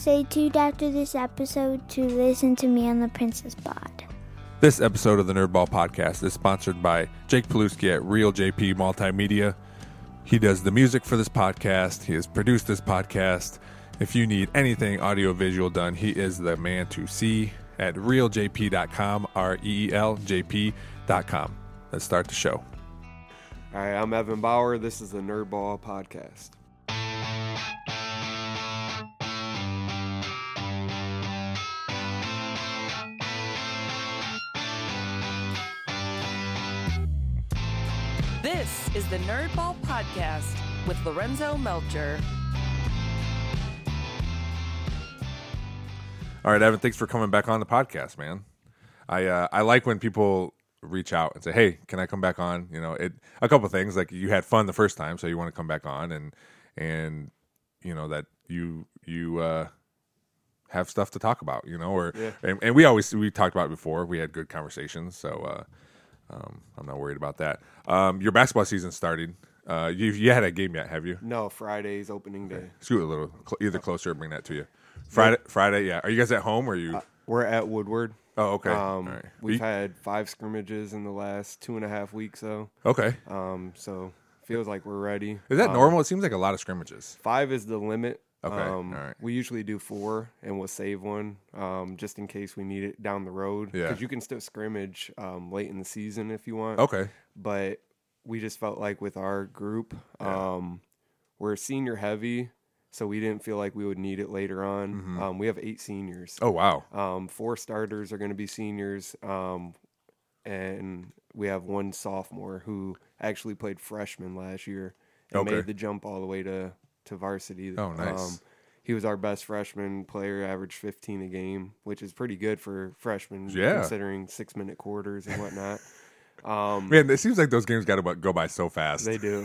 Stay tuned after this episode to listen to me on the Princess Pod. This episode of the Nerdball Podcast is sponsored by Jake Paluski at Real JP Multimedia. He does the music for this podcast. He has produced this podcast. If you need anything audio-visual done, he is the man to see at realjp.com, REELJP.com. Let's start the show. All right, I'm Evan Bauer. This is the Nerdball Podcast. This is the Nerdball Podcast with Lorenzo Melcher. All right, Evan, thanks for coming back on the podcast, man. I like when people reach out and say, hey, can I come back on? You know, a couple of things, like you had fun the first time, so you want to come back on, and you know, that you have stuff to talk about, you know, or yeah. and we talked about it before. We had good conversations, so I'm not worried about that. Your basketball season started. You had a game yet, have you? No, Friday's opening day. Okay. Scoot a little, either closer or bring that to you. Friday, yeah. Are you guys at home or are you? We're at Woodward. Oh, okay. All right. We've had 5 scrimmages in the last 2.5 weeks, though. Okay. So feels like we're ready. Is that normal? It seems like a lot of scrimmages. 5 is the limit. Okay. All right. We usually do 4 and we'll save one just in case we need it down the road. Yeah. Because you can still scrimmage late in the season if you want. Okay. But we just felt like with our group, we're senior heavy, so we didn't feel like we would need it later on. Mm-hmm. We have 8 seniors. Oh, wow. 4 starters are going to be seniors, and we have 1 sophomore who actually played freshman last year and made the jump all the way to varsity. Oh, nice. He was our best freshman player, averaged 15 a game, which is pretty good for freshmen, considering 6-minute quarters and whatnot. Man, it seems like those games got to go by so fast. They do.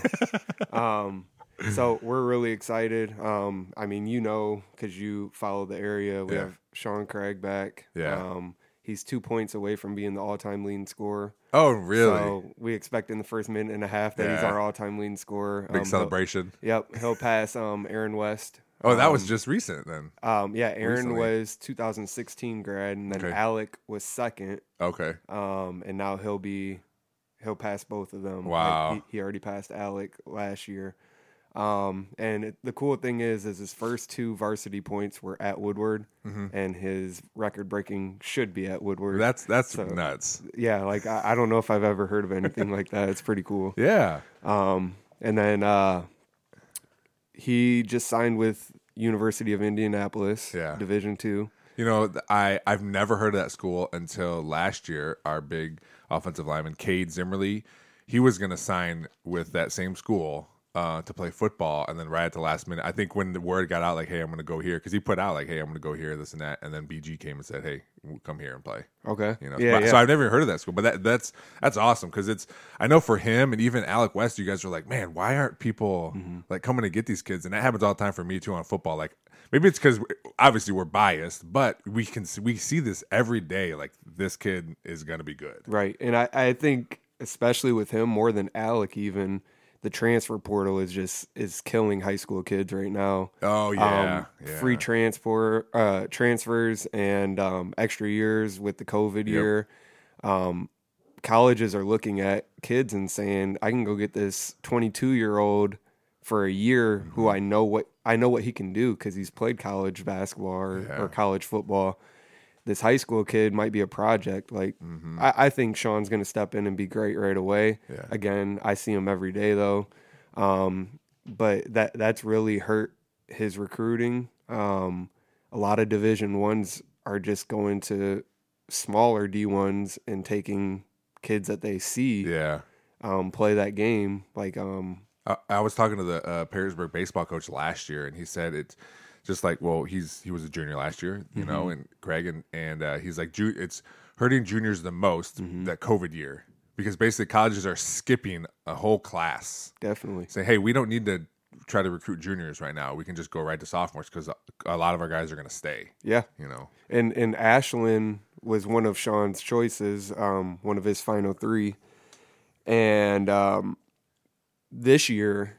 So we're really excited. I mean, you know, because you follow the area. We have Sean Craig back. Yeah. He's 2 points away from being the all-time leading scorer. Oh, really? So we expect in the first minute and a half that he's our all-time leading scorer. Big celebration. Yep. He'll pass Aaron West. Oh, that was just recent then. Aaron was 2016 grad, and then Alec was second. Okay. And now he'll pass both of them. Wow. Like he already passed Alec last year. The cool thing is his first 2 varsity points were at Woodward, and his record breaking should be at Woodward. That's so nuts. Yeah, like I don't know if I've ever heard of anything like that. It's pretty cool. Yeah. And then he just signed with University of Indianapolis, Division II. You know, I've never heard of that school until last year. Our big offensive lineman, Cade Zimmerly, he was going to sign with that same school. To play football, and then right at the last minute, I think when the word got out, like, hey, I'm going to go here, because he put out, like, hey, I'm going to go here, this and that, and then BG came and said, hey, come here and play. Okay. You know? So I've never even heard of that school, but that's awesome, because it's, I know for him, and even Alec West, you guys are like, man, why aren't people, like, coming to get these kids? And that happens all the time for me, too, on football. Like, maybe it's because, obviously, we're biased, but we see this every day, like, this kid is going to be good. Right, and I think, especially with him, more than Alec even, the transfer portal is killing high school kids right now. Oh yeah, free transfers and extra years with the COVID year. Colleges are looking at kids and saying, I can go get this 22-year-old for a year who I know what he can do because he's played college basketball or college football. This high school kid might be a project. Like, I think Sean's going to step in and be great right away. Yeah. Again, I see him every day, though. But that's really hurt his recruiting. A lot of Division Is are just going to smaller D1s and taking kids that they see play that game. Like, I was talking to the Perrysburg baseball coach last year, and he said it's – just like, well, he was a junior last year, you know, and Craig, and he's like, it's hurting juniors the most, that COVID year, because basically colleges are skipping a whole class. Definitely. Say, hey, we don't need to try to recruit juniors right now. We can just go right to sophomores because a lot of our guys are going to stay. Yeah. You know. And Ashlyn was one of Sean's choices, one of his final 3. And this year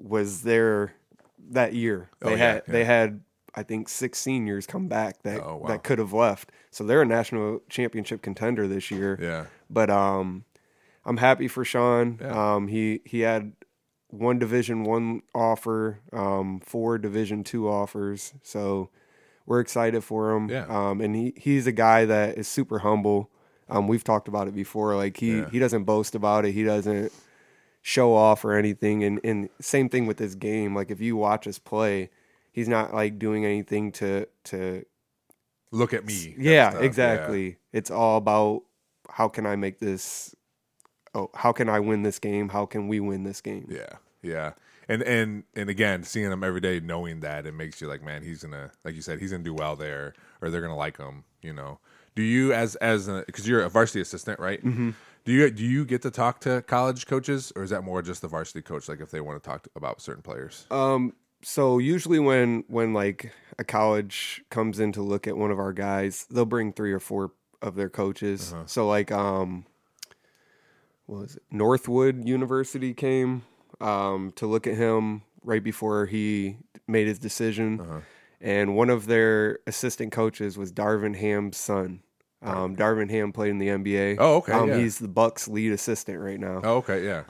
was their – that year they had I think, six seniors come back that that could have left. So they're a national championship contender this year. Yeah. But I'm happy for Sean. Yeah. He had one Division I offer, four Division II offers. So we're excited for him. Yeah. And he's a guy that is super humble. We've talked about it before. Like he doesn't boast about it. He doesn't show off or anything. And same thing with this game. Like if you watch us play, he's not like doing anything to look at me. Yeah, exactly. Yeah. It's all about how can I make this. Oh, how can I win this game? How can we win this game? Yeah, yeah. And again, seeing him every day, knowing that, it makes you like, man, he's gonna, like you said, he's gonna do well there, or they're gonna like him. You know. Do you as because you're a varsity assistant, right? Mm-hmm. Do you get to talk to college coaches, or is that more just the varsity coach? Like if they want to talk about certain players. So usually when like a college comes in to look at one of our guys, they'll bring three or four of their coaches. Uh-huh. So like what was it? Northwood University came to look at him right before he made his decision. Uh-huh. And one of their assistant coaches was Darvin Ham's son. Darvin Ham played in the NBA. Oh, okay. Yeah. He's the Bucks' lead assistant right now. Oh, okay, yeah.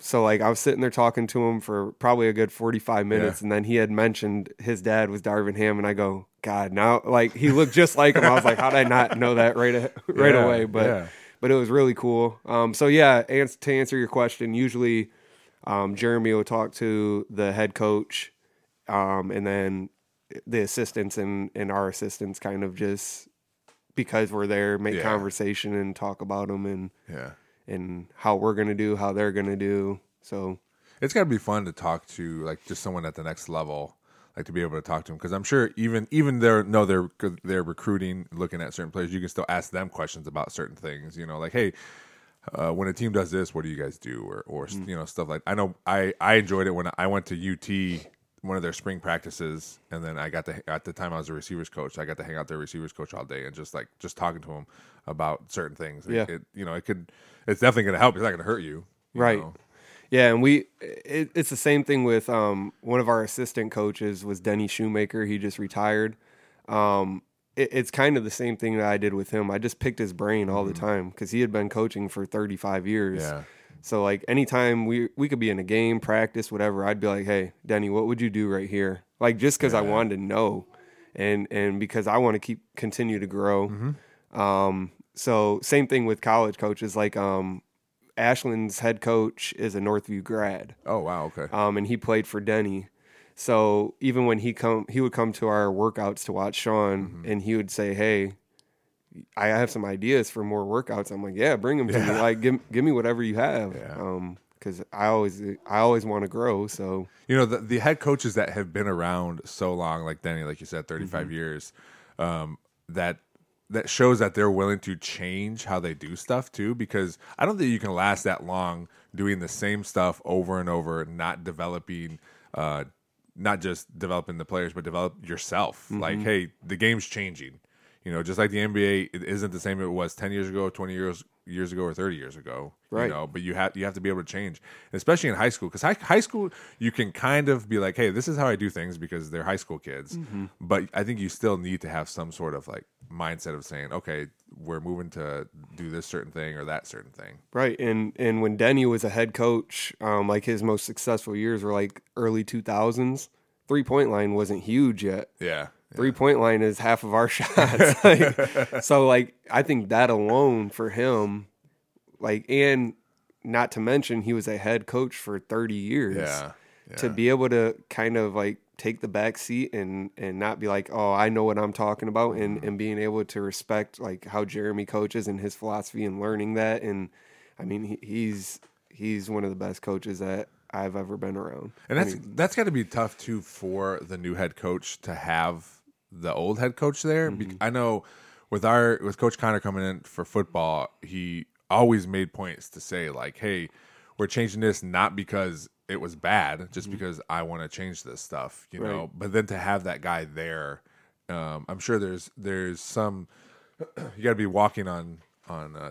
So, like, I was sitting there talking to him for probably a good 45 minutes, and then he had mentioned his dad was Darvin Ham, and I go, God, now, like, he looked just like him. I was like, how did I not know that right away? But it was really cool. So, yeah, to answer your question, usually Jeremy will talk to the head coach, and then the assistants and our assistants kind of just because we're there make conversation and talk about them and how we're going to do, how they're going to do. So it's got to be fun to talk to like just someone at the next level, like to be able to talk to them. Cause I'm sure they're recruiting, looking at certain players. You can still ask them questions about certain things, you know, like, hey, when a team does this, what do you guys do? Or, you know, stuff like, I know I enjoyed it when I went to UT, one of their spring practices, and then I got to, at the time I was a receivers coach, I got to hang out their receivers coach all day and just talking to him about certain things. Yeah. It's definitely going to help. It's not going to hurt you right. Know? Yeah. And it's the same thing with, one of our assistant coaches was Denny Shoemaker. He just retired. It's kind of the same thing that I did with him. I just picked his brain all the time because he had been coaching for 35 years. Yeah. So, like, anytime we could be in a game, practice, whatever, I'd be like, hey, Denny, what would you do right here? Like, just because I wanted to know and because I want to continue to grow. Mm-hmm. So, same thing with college coaches. Like, Ashland's head coach is a Northview grad. Oh, wow, okay. And he played for Denny. So, even when he would come to our workouts to watch Sean, and he would say, hey, I have some ideas for more workouts. I'm like, yeah, bring them to me. Like, give me whatever you have, because I always want to grow. So you know, the head coaches that have been around so long, like Denny, like you said, 35 years, that shows that they're willing to change how they do stuff too. Because I don't think you can last that long doing the same stuff over and over, not developing. Not just developing the players, but develop yourself. Mm-hmm. Like, hey, the game's changing. You know, just like the NBA, it isn't the same it was 10 years ago, 20 years ago, or 30 years ago. Right. You know, but you have to be able to change, especially in high school. Because high school, you can kind of be like, hey, this is how I do things because they're high school kids. Mm-hmm. But I think you still need to have some sort of, like, mindset of saying, okay, we're moving to do this certain thing or that certain thing. Right. And when Denny was a head coach, like, his most successful years were, like, early 2000s. Three-point line wasn't huge yet. Yeah. Yeah. 3-point line is half of our shots. So I think that alone for him, like, and not to mention he was a head coach for 30 years. Yeah. Yeah. To be able to kind of like take the back seat and not be like, oh, I know what I'm talking about, and being able to respect like how Jeremy coaches and his philosophy and learning that. And I mean, he's one of the best coaches that I've ever been around. And that's got to be tough too for the new head coach to have the old head coach there. Mm-hmm. I know with Coach Connor coming in for football, he always made points to say like, hey, we're changing this not because it was bad, just because I want to change this stuff, you know. But then to have that guy there, I'm sure there's some you got to be walking on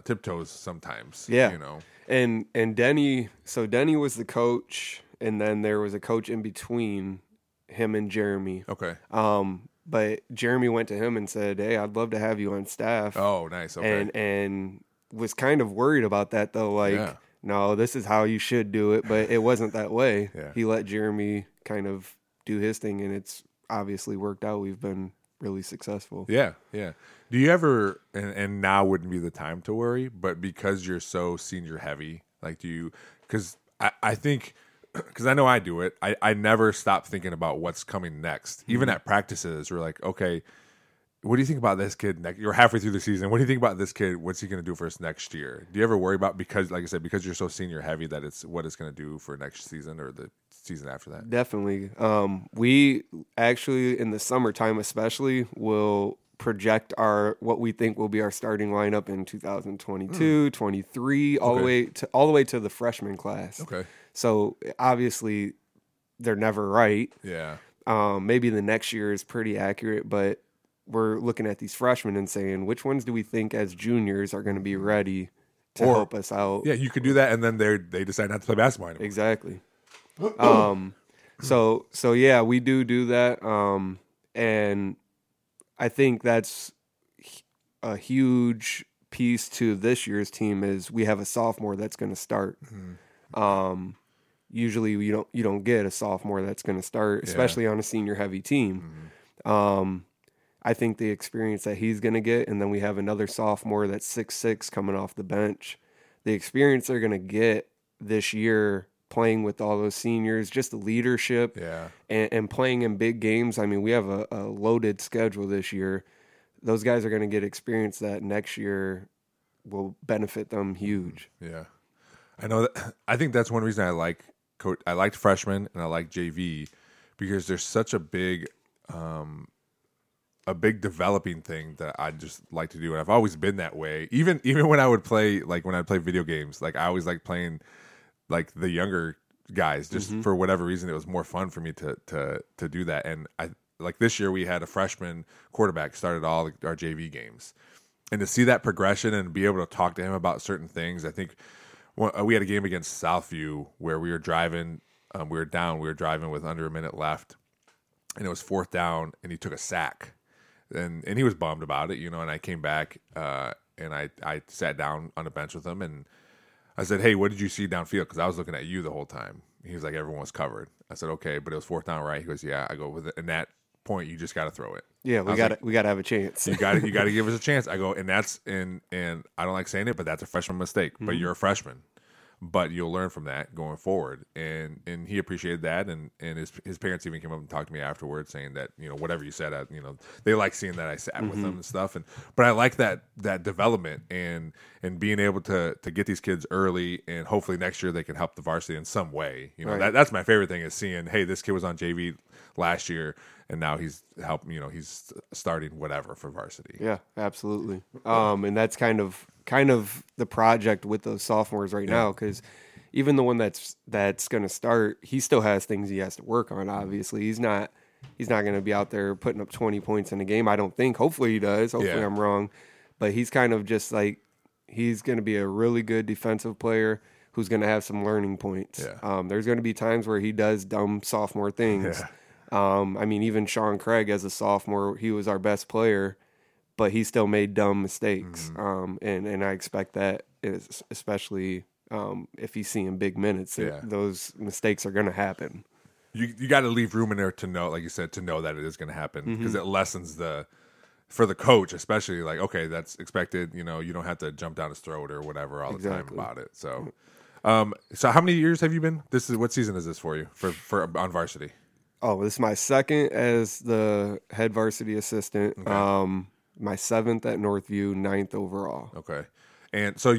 tiptoes sometimes. Yeah, you know. And Denny was the coach, and then there was a coach in between him and Jeremy. Okay. But Jeremy went to him and said, "Hey, I'd love to have you on staff." Oh, nice. Okay. And was kind of worried about that though. Like, yeah. No, this is how you should do it, but it wasn't that way. Yeah. He let Jeremy kind of do his thing, and it's obviously worked out. We've been really successful. Yeah, yeah. Do you ever, and now wouldn't be the time to worry, but because you're so senior heavy, like do you, because I think, because I know I do it, I never stop thinking about what's coming next. Mm-hmm. Even at practices, we're like, okay, what do you think about this kid next? You're halfway through the season. What do you think about this kid? What's he going to do for us next year? Do you ever worry about, because, like I said, because you're so senior heavy, that it's what it's going to do for next season or the season after that? Definitely. We actually, in the summertime especially, will project our what we think will be our starting lineup in 2022, 23, all okay. all the way to the freshman class. Okay. So obviously, they're never right. Yeah. Maybe the next year is pretty accurate, but we're looking at these freshmen and saying, which ones do we think as juniors are going to be ready to help us out? Yeah, you could do that, and then they decide not to play basketball anymore. Exactly. So yeah, we do that, and I think that's a huge piece to this year's team is we have a sophomore that's going to start. Mm-hmm. Usually you don't get a sophomore that's going to start, especially on a senior heavy team. Mm-hmm. I think the experience that he's going to get, and then we have another sophomore that's 6'6" coming off the bench. The experience they're going to get this year playing with all those seniors, just the leadership and playing in big games. I mean, we have a loaded schedule this year. Those guys are going to get experience that next year will benefit them huge. Yeah. I know that, I think that's one reason I liked freshmen and I like JV, because there's such a big developing thing that I just like to do, and I've always been that way. Even when I would play, like when I play video games, like I always liked playing like the younger guys. Just for whatever reason, it was more fun for me to do that. And I like this year we had a freshman quarterback started all our JV games, and to see that progression and be able to talk to him about certain things. I think we had a game against Southview where we were driving, we were driving with under a minute left, and it was fourth down, and he took a sack. And he was bummed about it, you know, and I came back and I sat down on a bench with him, and I said, "Hey, what did you see downfield? Because I was looking at you the whole time." He was like, "Everyone was covered." I said, "Okay, but it was fourth down, right?" He goes, "Yeah." I go, "With it. And that point, you just got to throw it." Yeah, we got to have a chance. You got to give us a chance. I go, and I don't like saying it, but that's a freshman mistake. Mm-hmm. But you're a freshman, but you'll learn from that going forward. And he appreciated that. And his parents even came up and talked to me afterwards saying that, you know, whatever you said, they like seeing that I sat with them and stuff. But I like that development and being able to get these kids early, and hopefully next year they can help the varsity in some way. You know, right. That's my favorite thing is seeing, hey, this kid was on JV last year and now he's helping, you know, he's starting whatever for varsity. Yeah, absolutely. And that's kind of the project with those sophomores right now, because even the one that's going to start, he still has things he has to work on. Obviously, he's not going to be out there putting up 20 points in a game. I don't think. Hopefully he does. Hopefully I'm wrong, but he's kind of just like, he's going to be a really good defensive player who's going to have some learning points. Yeah. There's going to be times where he does dumb sophomore things. Yeah. I mean, even Sean Craig as a sophomore, he was our best player, but he still made dumb mistakes. And I expect that, especially if he's seeing big minutes, those mistakes are going to happen. You got to leave room in there to know, like you said, to know that it is going to happen, because it lessens for the coach, especially, like, okay, that's expected. You know, you don't have to jump down his throat or whatever all the time about it. So, so how many years have you been? What season is this for you for on varsity? Oh, this is my second as the head varsity assistant. Okay. My 7th at Northview, 9th overall. Okay. And so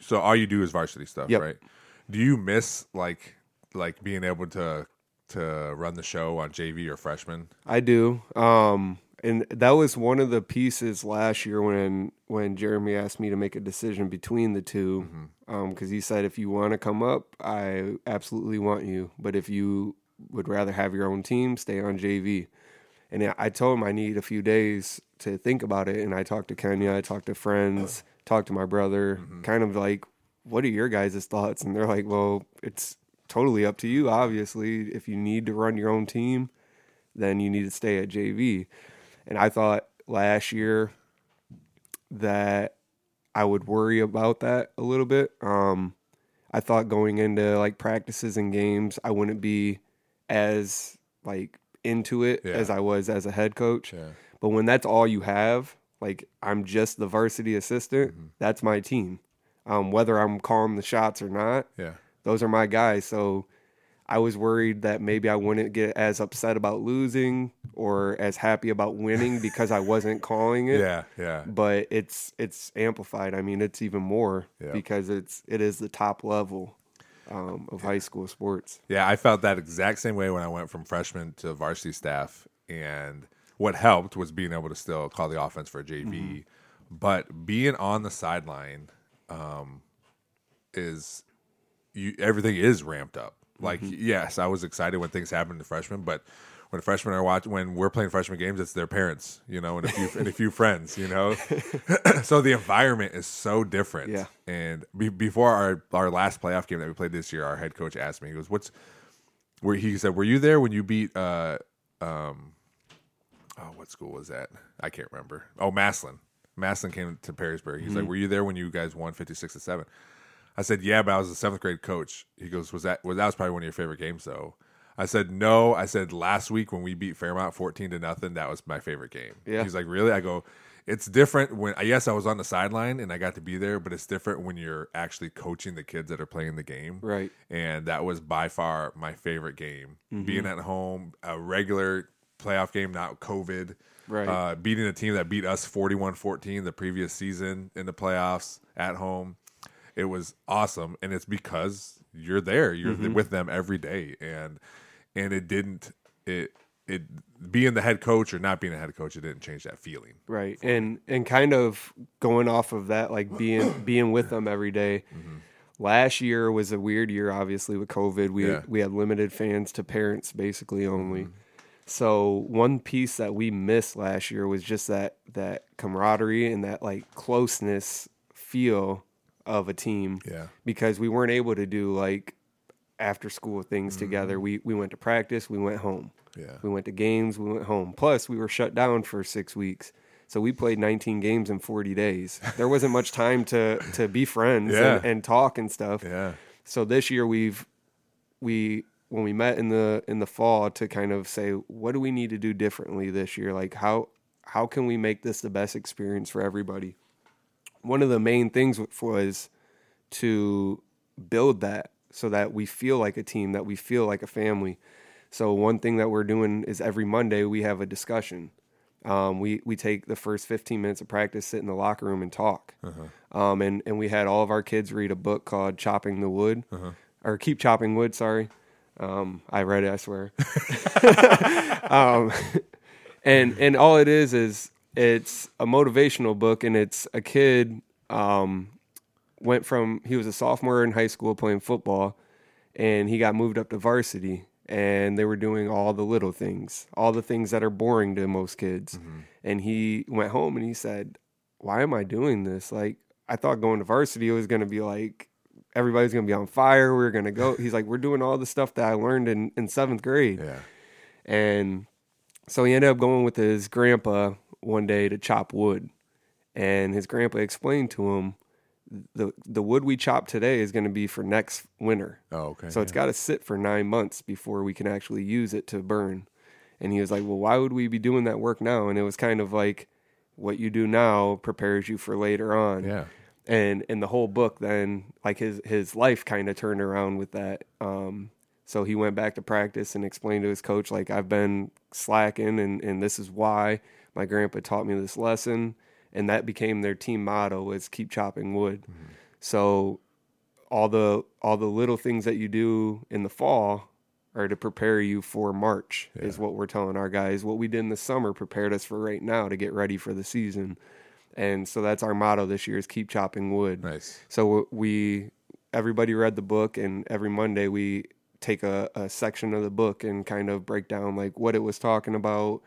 so all you do is varsity stuff, right? Do you miss like being able to run the show on JV or freshman? I do. And that was one of the pieces last year when Jeremy asked me to make a decision between the two, because he said, if you want to come up, I absolutely want you. But if you would rather have your own team, stay on JV. And I told him I need a few days to think about it. And I talked to Kenya, I talked to friends, talked to my brother, kind of like, what are your guys' thoughts? And they're like, well, it's totally up to you, obviously. If you need to run your own team, then you need to stay at JV. And I thought last year that I would worry about that a little bit. I thought going into like practices and games, I wouldn't be as like into it as I was as a head coach. Yeah. But when that's all you have, like I'm just the varsity assistant, that's my team. Whether I'm calling the shots or not, those are my guys. So I was worried that maybe I wouldn't get as upset about losing or as happy about winning because I wasn't calling it. But it's amplified. I mean, it's even more because it is the top level of high school sports. Yeah, I felt that exact same way when I went from freshman to varsity staff. And what helped was being able to still call the offense for JV. But being on the sideline everything is ramped up. Like, yes, I was excited when things happened to freshmen, but when freshmen are when we're playing freshman games, it's their parents, you know, and a few friends, you know. So the environment is so different. Yeah. And before our last playoff game that we played this year, our head coach asked me, he goes, he said, were you there when you beat what school was that? I can't remember. Oh, Maslin. Maslin came to Perrysburg. He's like, were you there when you guys won 56-7? I said, yeah, but I was a 7th grade coach. He goes, was that probably one of your favorite games though? I said, no. I said, last week when we beat Fairmount 14-0, that was my favorite game. Yeah. He's like, really? I go, it's different when, yes, I was on the sideline and I got to be there, but it's different when you're actually coaching the kids that are playing the game. Right. And that was by far my favorite game. Being at home, a regular playoff game, not COVID. Right. Beating a team that beat us 41-14 the previous season in the playoffs at home. It was awesome, and it's because you're there. You're with them every day, and it didn't it being the head coach or not being a head coach, it didn't change that feeling. Right, and kind of going off of that, like being with them every day. Last year was a weird year, obviously with COVID. We had limited fans to parents basically only. So one piece that we missed last year was just that camaraderie and that like closeness feel of a team, because we weren't able to do like after school things together. We went to practice, we went home, we went to games, we went home. Plus we were shut down for 6 weeks, so we played 19 games in 40 days. There wasn't much time to be friends and talk and stuff. So this year we when we met in the fall to kind of say, what do we need to do differently this year? Like how can we make this the best experience for everybody? One of the main things was to build that so that we feel like a team, that we feel like a family. So one thing that we're doing is every Monday we have a discussion. We take the first 15 minutes of practice, sit in the locker room and talk. And we had all of our kids read a book called Chopping the Wood, or Keep Chopping Wood, sorry. I read it, I swear. And all it is it's a motivational book, and it's a kid went from, he was a sophomore in high school playing football, and he got moved up to varsity, and they were doing all the little things, all the things that are boring to most kids. And he went home and he said, why am I doing this? Like, I thought going to varsity was going to be like, everybody's going to be on fire. We're going to go. He's like, we're doing all the stuff that I learned in 7th grade. Yeah. And so he ended up going with his grandpa one day to chop wood, and his grandpa explained to him the wood we chop today is going to be for next winter. Oh, okay. So it's got to sit for 9 months before we can actually use it to burn. And he was like, well, why would we be doing that work now? And it was kind of like, what you do now prepares you for later on. Yeah. And in the whole book, then like his life kind of turned around with that. So he went back to practice and explained to his coach, like, I've been slacking and this is why. My grandpa taught me this lesson, and that became their team motto, was keep chopping wood. So all the little things that you do in the fall are to prepare you for March, is what we're telling our guys. What we did in the summer prepared us for right now to get ready for the season. And so that's our motto this year, is keep chopping wood. Nice. So everybody read the book, and every Monday we take a section of the book and kind of break down like what it was talking about.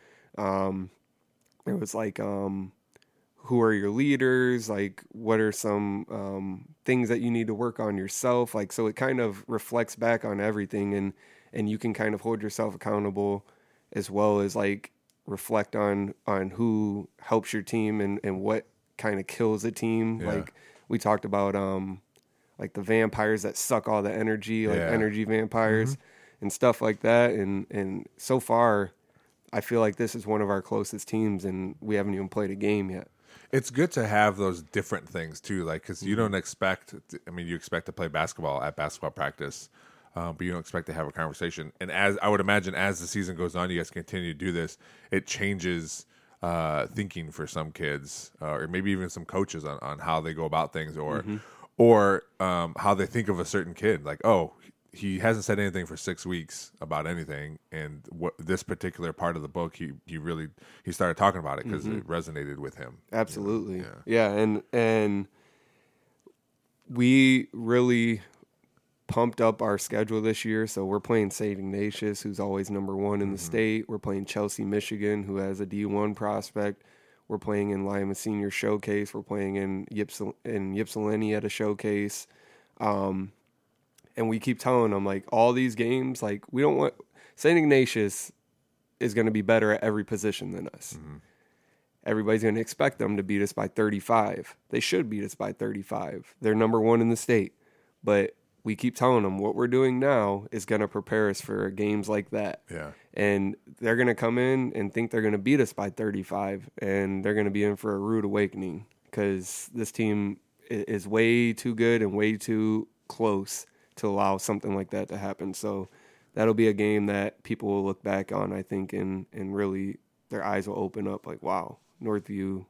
It was like, who are your leaders? Like, what are some things that you need to work on yourself? Like, so it kind of reflects back on everything, and you can kind of hold yourself accountable as well as like reflect on who helps your team and what kind of kills a team. Yeah. Like we talked about, like the vampires that suck all the energy, like energy vampires and stuff like that. And so far, I feel like this is one of our closest teams, and we haven't even played a game yet. It's good to have those different things too, like because you don't expect. I mean, you expect to play basketball at basketball practice, but you don't expect to have a conversation. And as I would imagine, as the season goes on, you guys continue to do this. It changes thinking for some kids, or maybe even some coaches on how they go about things, or how they think of a certain kid. Like, oh, he hasn't said anything for 6 weeks about anything, and what this particular part of the book, he started talking about it because it resonated with him. Absolutely, you know? And we really pumped up our schedule this year. So we're playing St. Ignatius, who's always number one in the state. We're playing Chelsea, Michigan, who has a D1 prospect. We're playing in Lima Senior Showcase. We're playing in Ypsilanti at a showcase. And we keep telling them, like, all these games, like, we don't want – St. Ignatius is going to be better at every position than us. Mm-hmm. Everybody's going to expect them to beat us by 35. They should beat us by 35. They're number one in the state. But we keep telling them what we're doing now is going to prepare us for games like that. Yeah. And they're going to come in and think they're going to beat us by 35, and they're going to be in for a rude awakening because this team is way too good and way too close to allow something like that to happen. So that'll be a game that people will look back on, I think, and really their eyes will open up like, wow, Northview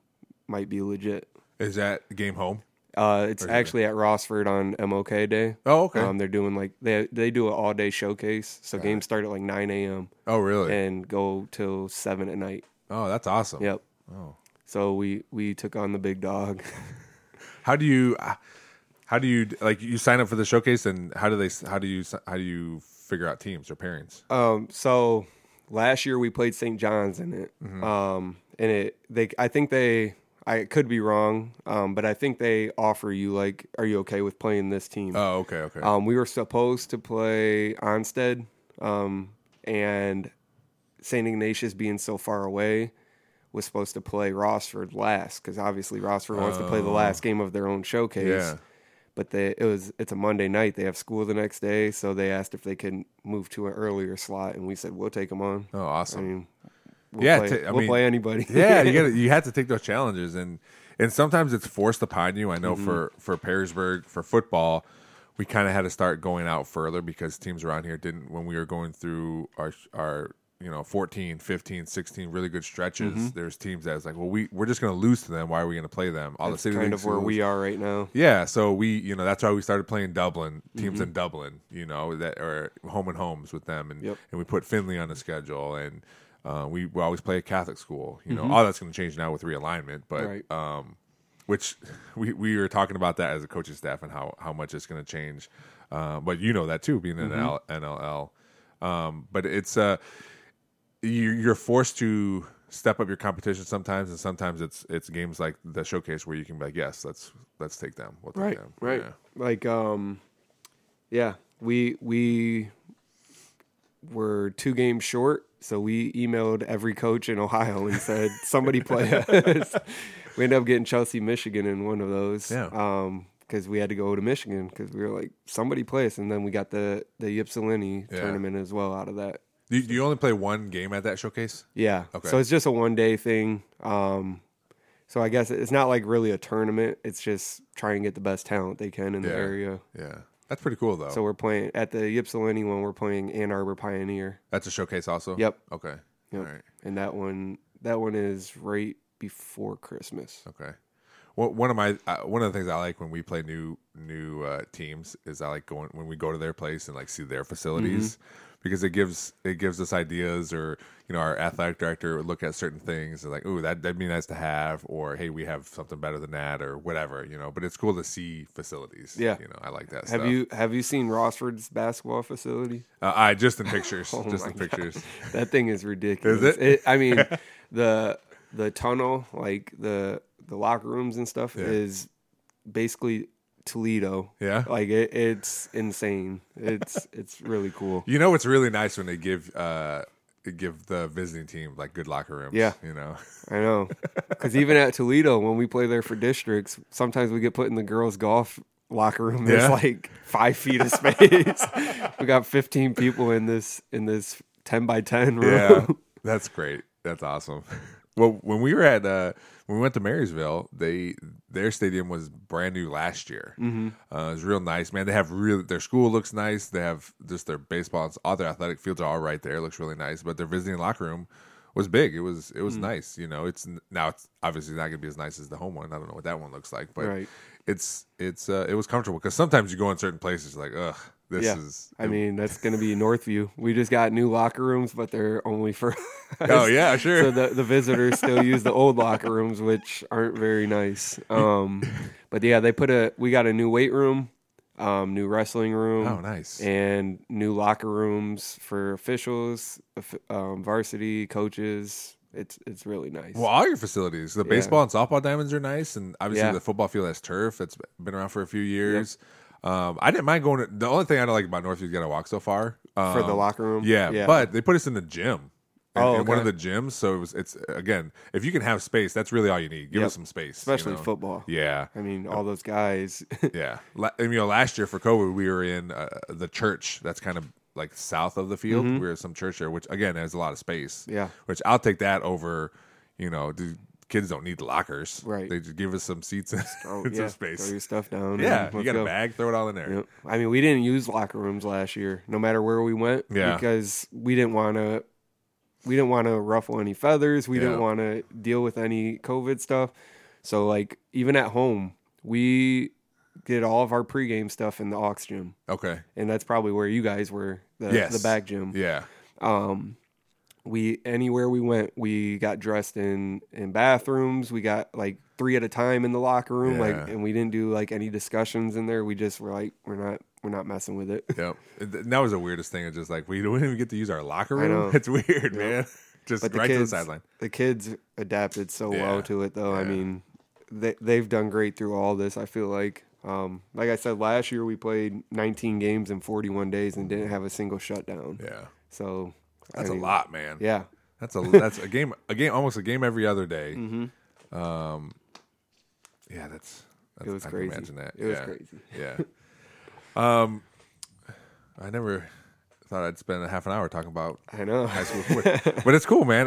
might be legit. Is that game home? It's actually at Rossford on MLK Day. Oh, okay. They're doing like they do an all day showcase. So games start at like 9 a.m. Oh, really? And go till 7 p.m. Oh, that's awesome. Yep. Oh. So we took on the big dog. How do you like you sign up for the showcase and how do you figure out teams or pairings? So last year we played St. John's in it. And I could be wrong, but I think they offer you like, are you okay with playing this team? Oh, okay. We were supposed to play Onstead, and St. Ignatius being so far away was supposed to play Rossford last because obviously Rossford wants to play the last game of their own showcase. Yeah. But it's a Monday night. They have school the next day, so they asked if they could move to an earlier slot, and we said we'll take them on. Oh, awesome! I mean, we'll play anybody. Yeah, you have to take those challenges, and sometimes it's forced upon you. I know for Perrysburg for football, we kind of had to start going out further because teams around here didn't. When we were going through our 14, 15, 16 really good stretches. There's teams that was like, well, we're just going to lose to them. Why are we going to play them? That's the city kind of where we are right now. Yeah, so that's why we started playing Dublin, teams in Dublin, that are home and homes with them. And and we put Findlay on the schedule. And we always play a Catholic school. All that's going to change now with realignment. But which we were talking about that as a coaching staff and how much it's going to change. But you know that too, being in NLL. But it's you're forced to step up your competition sometimes, and sometimes it's games like the showcase where you can be like, yes, let's take them. We'll take them. Right. Yeah. Like, we were 2 games short, so we emailed every coach in Ohio and said, somebody play us. We ended up getting Chelsea, Michigan in one of those. Yeah. Because we had to go to Michigan because we were like, somebody play us. And then we got the Ypsilanti tournament as well out of that. Do you only play one game at that showcase? Yeah. Okay. So it's just a one-day thing. So I guess it's not like really a tournament. It's just try and get the best talent they can in the area. Yeah. That's pretty cool, though. So we're playing at the Ypsilanti one. We're playing Ann Arbor Pioneer. That's a showcase also? Yep. Okay. Yep. All right. And that one is right before Christmas. Okay. Well, one of the things I like when we play new teams is I like going when we go to their place and like see their facilities. Because it gives us ideas, or our athletic director would look at certain things and like, ooh, that'd be nice to have, or hey, we have something better than that, or whatever, But it's cool to see facilities. Yeah, I like that. Have you seen Rossford's basketball facility? I just in pictures, pictures. That thing is ridiculous. Is it? I mean, the tunnel, like the locker rooms and stuff, is basically Toledo. Yeah. Like it's insane. It's really cool. It's really nice when they give give the visiting team like good locker rooms. Yeah, you know, I know, because even at Toledo, when we play there for districts, sometimes we get put in the girls' golf locker room. There's like 5 feet of space. We got 15 people in this 10 by 10 room. Yeah, that's great. That's awesome. Well, when we were at when we went to Marysville, their stadium was brand new last year. Mm-hmm. It was real nice, man. They have their school looks nice. They have just their baseball, all their athletic fields are all right there. It looks really nice, but their visiting locker room was big. It was nice, you know. It's obviously not gonna be as nice as the home one. I don't know what that one looks like, but it was comfortable because sometimes you go in certain places like This is. I mean, that's going to be Northview. We just got new locker rooms, but they're only for us. Oh, yeah, sure. So the visitors still use the old locker rooms, which aren't very nice. But yeah, we got a new weight room, new wrestling room. Oh, nice. And new locker rooms for officials, varsity, coaches. It's really nice. Well, all your facilities, the baseball and softball diamonds are nice. And obviously the football field has turf. That's been around for a few years. Yep. I didn't mind going to, the only thing I don't like about Northview is got to walk so far for the locker room. Yeah, but they put us in the gym, one of the gyms. So it's again, if you can have space, that's really all you need. Give us some space, especially football. Yeah, I mean all those guys. Yeah, and, you know, last year for COVID, we were in the church. That's kind of like south of the field. Mm-hmm. We were at some church there, which again has a lot of space. Yeah, which I'll take that over. You know, kids don't need lockers. Right. They just give us some seats and some space. Throw your stuff down. Yeah. You got a bag, throw it all in there. Yep. I mean, we didn't use locker rooms last year, no matter where we went. Yeah. Because we didn't want to ruffle any feathers. We didn't want to deal with any COVID stuff. So, like, even at home, we did all of our pregame stuff in the aux gym. Okay. And that's probably where you guys were, the back gym. Yeah. Anywhere we went, we got dressed in bathrooms. We got like three at a time in the locker room, and we didn't do like any discussions in there. We just were like, we're not messing with it. Yep, and that was the weirdest thing. It's just like we didn't even get to use our locker room. I know. It's weird, man. Just right to the sideline. The kids adapted so well to it, though. Yeah. I mean, they've done great through all this. I feel like I said last year, we played 19 games in 41 days and didn't have a single shutdown. Yeah, so. That's a lot, man. Yeah, that's a game. Almost a game every other day. Mm-hmm. Yeah, that's. It was crazy. Imagine that. It was crazy. Yeah. I never thought I'd spend a half an hour talking about. I know. High school sports. But it's cool, man.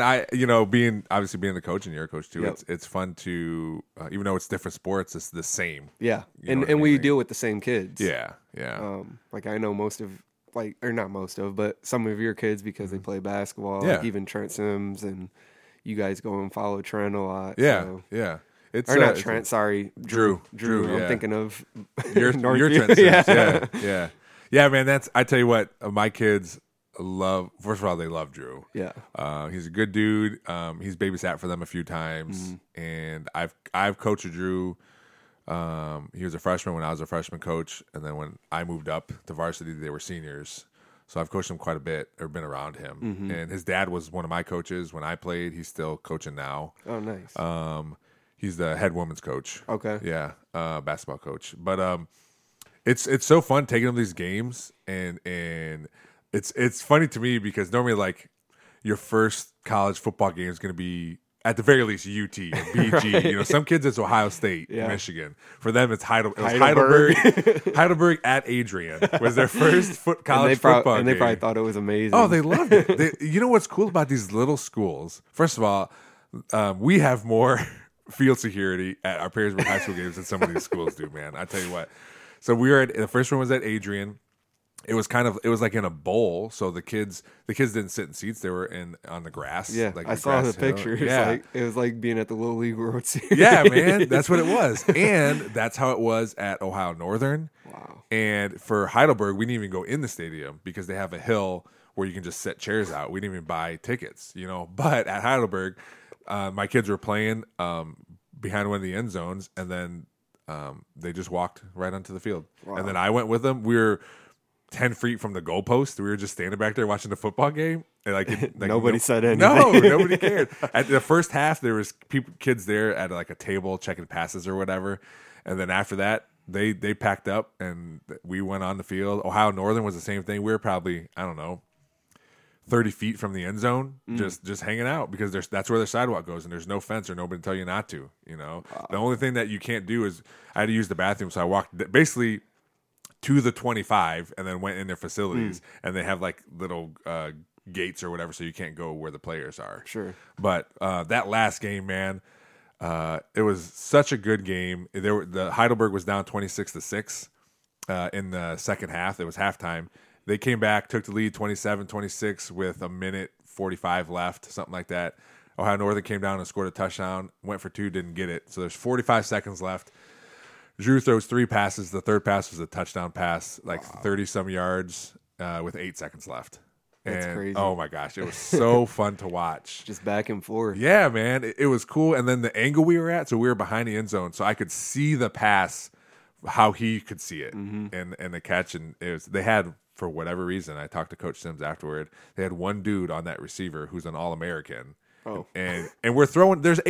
Being the coach, and you're a coach too. Yep. It's fun to even though it's different sports, it's the same. Yeah, we deal with the same kids. Yeah, yeah. Like I know most of. Like, or not most of, but some of your kids because they play basketball, like even Trent Sims, and you guys go and follow Trent a lot. Yeah, so. Yeah. It's or not Trent, sorry. Drew. I'm thinking of your Trent Sims. Yeah. Yeah, man, I tell you what, my kids first of all, they love Drew. Yeah. He's a good dude. He's babysat for them a few times, and I've coached Drew. He was a freshman when I was a freshman coach, and then when I moved up to varsity, they were seniors. So I've coached him quite a bit, or been around him. Mm-hmm. And his dad was one of my coaches when I played. He's still coaching now. Oh, nice. He's the head women's coach. Okay. Yeah, basketball coach. But it's so fun taking him to these games, and it's funny to me because normally like your first college football game is going to be. At the very least, UT, BG. Right. You know, some kids it's Ohio State, Michigan. For them, it's Heidelberg. Heidelberg at Adrian was their first college football game. And they probably thought it was amazing. Oh, they loved it. You know what's cool about these little schools? First of all, we have more field security at our Perrysburg high school games than some of these schools do, man. I tell you what. So the first one was at Adrian. It was like in a bowl, so the kids didn't sit in seats; they were on the grass. Yeah, like I saw the pictures. Yeah, it was like being at the Little League World Series. Yeah, man, that's what it was, and that's how it was at Ohio Northern. Wow! And for Heidelberg, we didn't even go in the stadium because they have a hill where you can just set chairs out. We didn't even buy tickets, you know. But at Heidelberg, my kids were playing behind one of the end zones, and then they just walked right onto the field. Wow. And then I went with them. We were 10 feet from the goalpost. We were just standing back there watching the football game, and like nobody said anything. No, nobody cared. At the first half, there was kids there at like a table checking passes or whatever, and then after that, they packed up and we went on the field. Ohio Northern was the same thing. We were probably I don't know 30 feet from the end zone, just hanging out, because there's, that's where the sidewalk goes, and there's no fence or nobody to tell you not to, you know. Wow. The only thing that you can't do is, I had to use the bathroom, so I walked basically to the 25 and then went in their facilities, and they have like little gates or whatever, so you can't go where the players are. Sure. But that last game, man, it was such a good game. The Heidelberg was down 26-6 in the second half. It was halftime. They came back, took the lead 27-26 with a minute 45 left, something like that. Ohio Northern came down and scored a touchdown, went for two, didn't get it. So there's 45 seconds left. Drew throws three passes. The third pass was a touchdown pass, like 30-some yards with 8 seconds left. That's crazy. Oh, my gosh. It was so fun to watch. Just back and forth. Yeah, man. It was cool. And then the angle we were at, so we were behind the end zone, so I could see the pass, how he could see it, and the catch. And it was, they had, for whatever reason, I talked to Coach Sims afterward, they had one dude on that receiver who's an All-American. Oh. And we're throwing – there's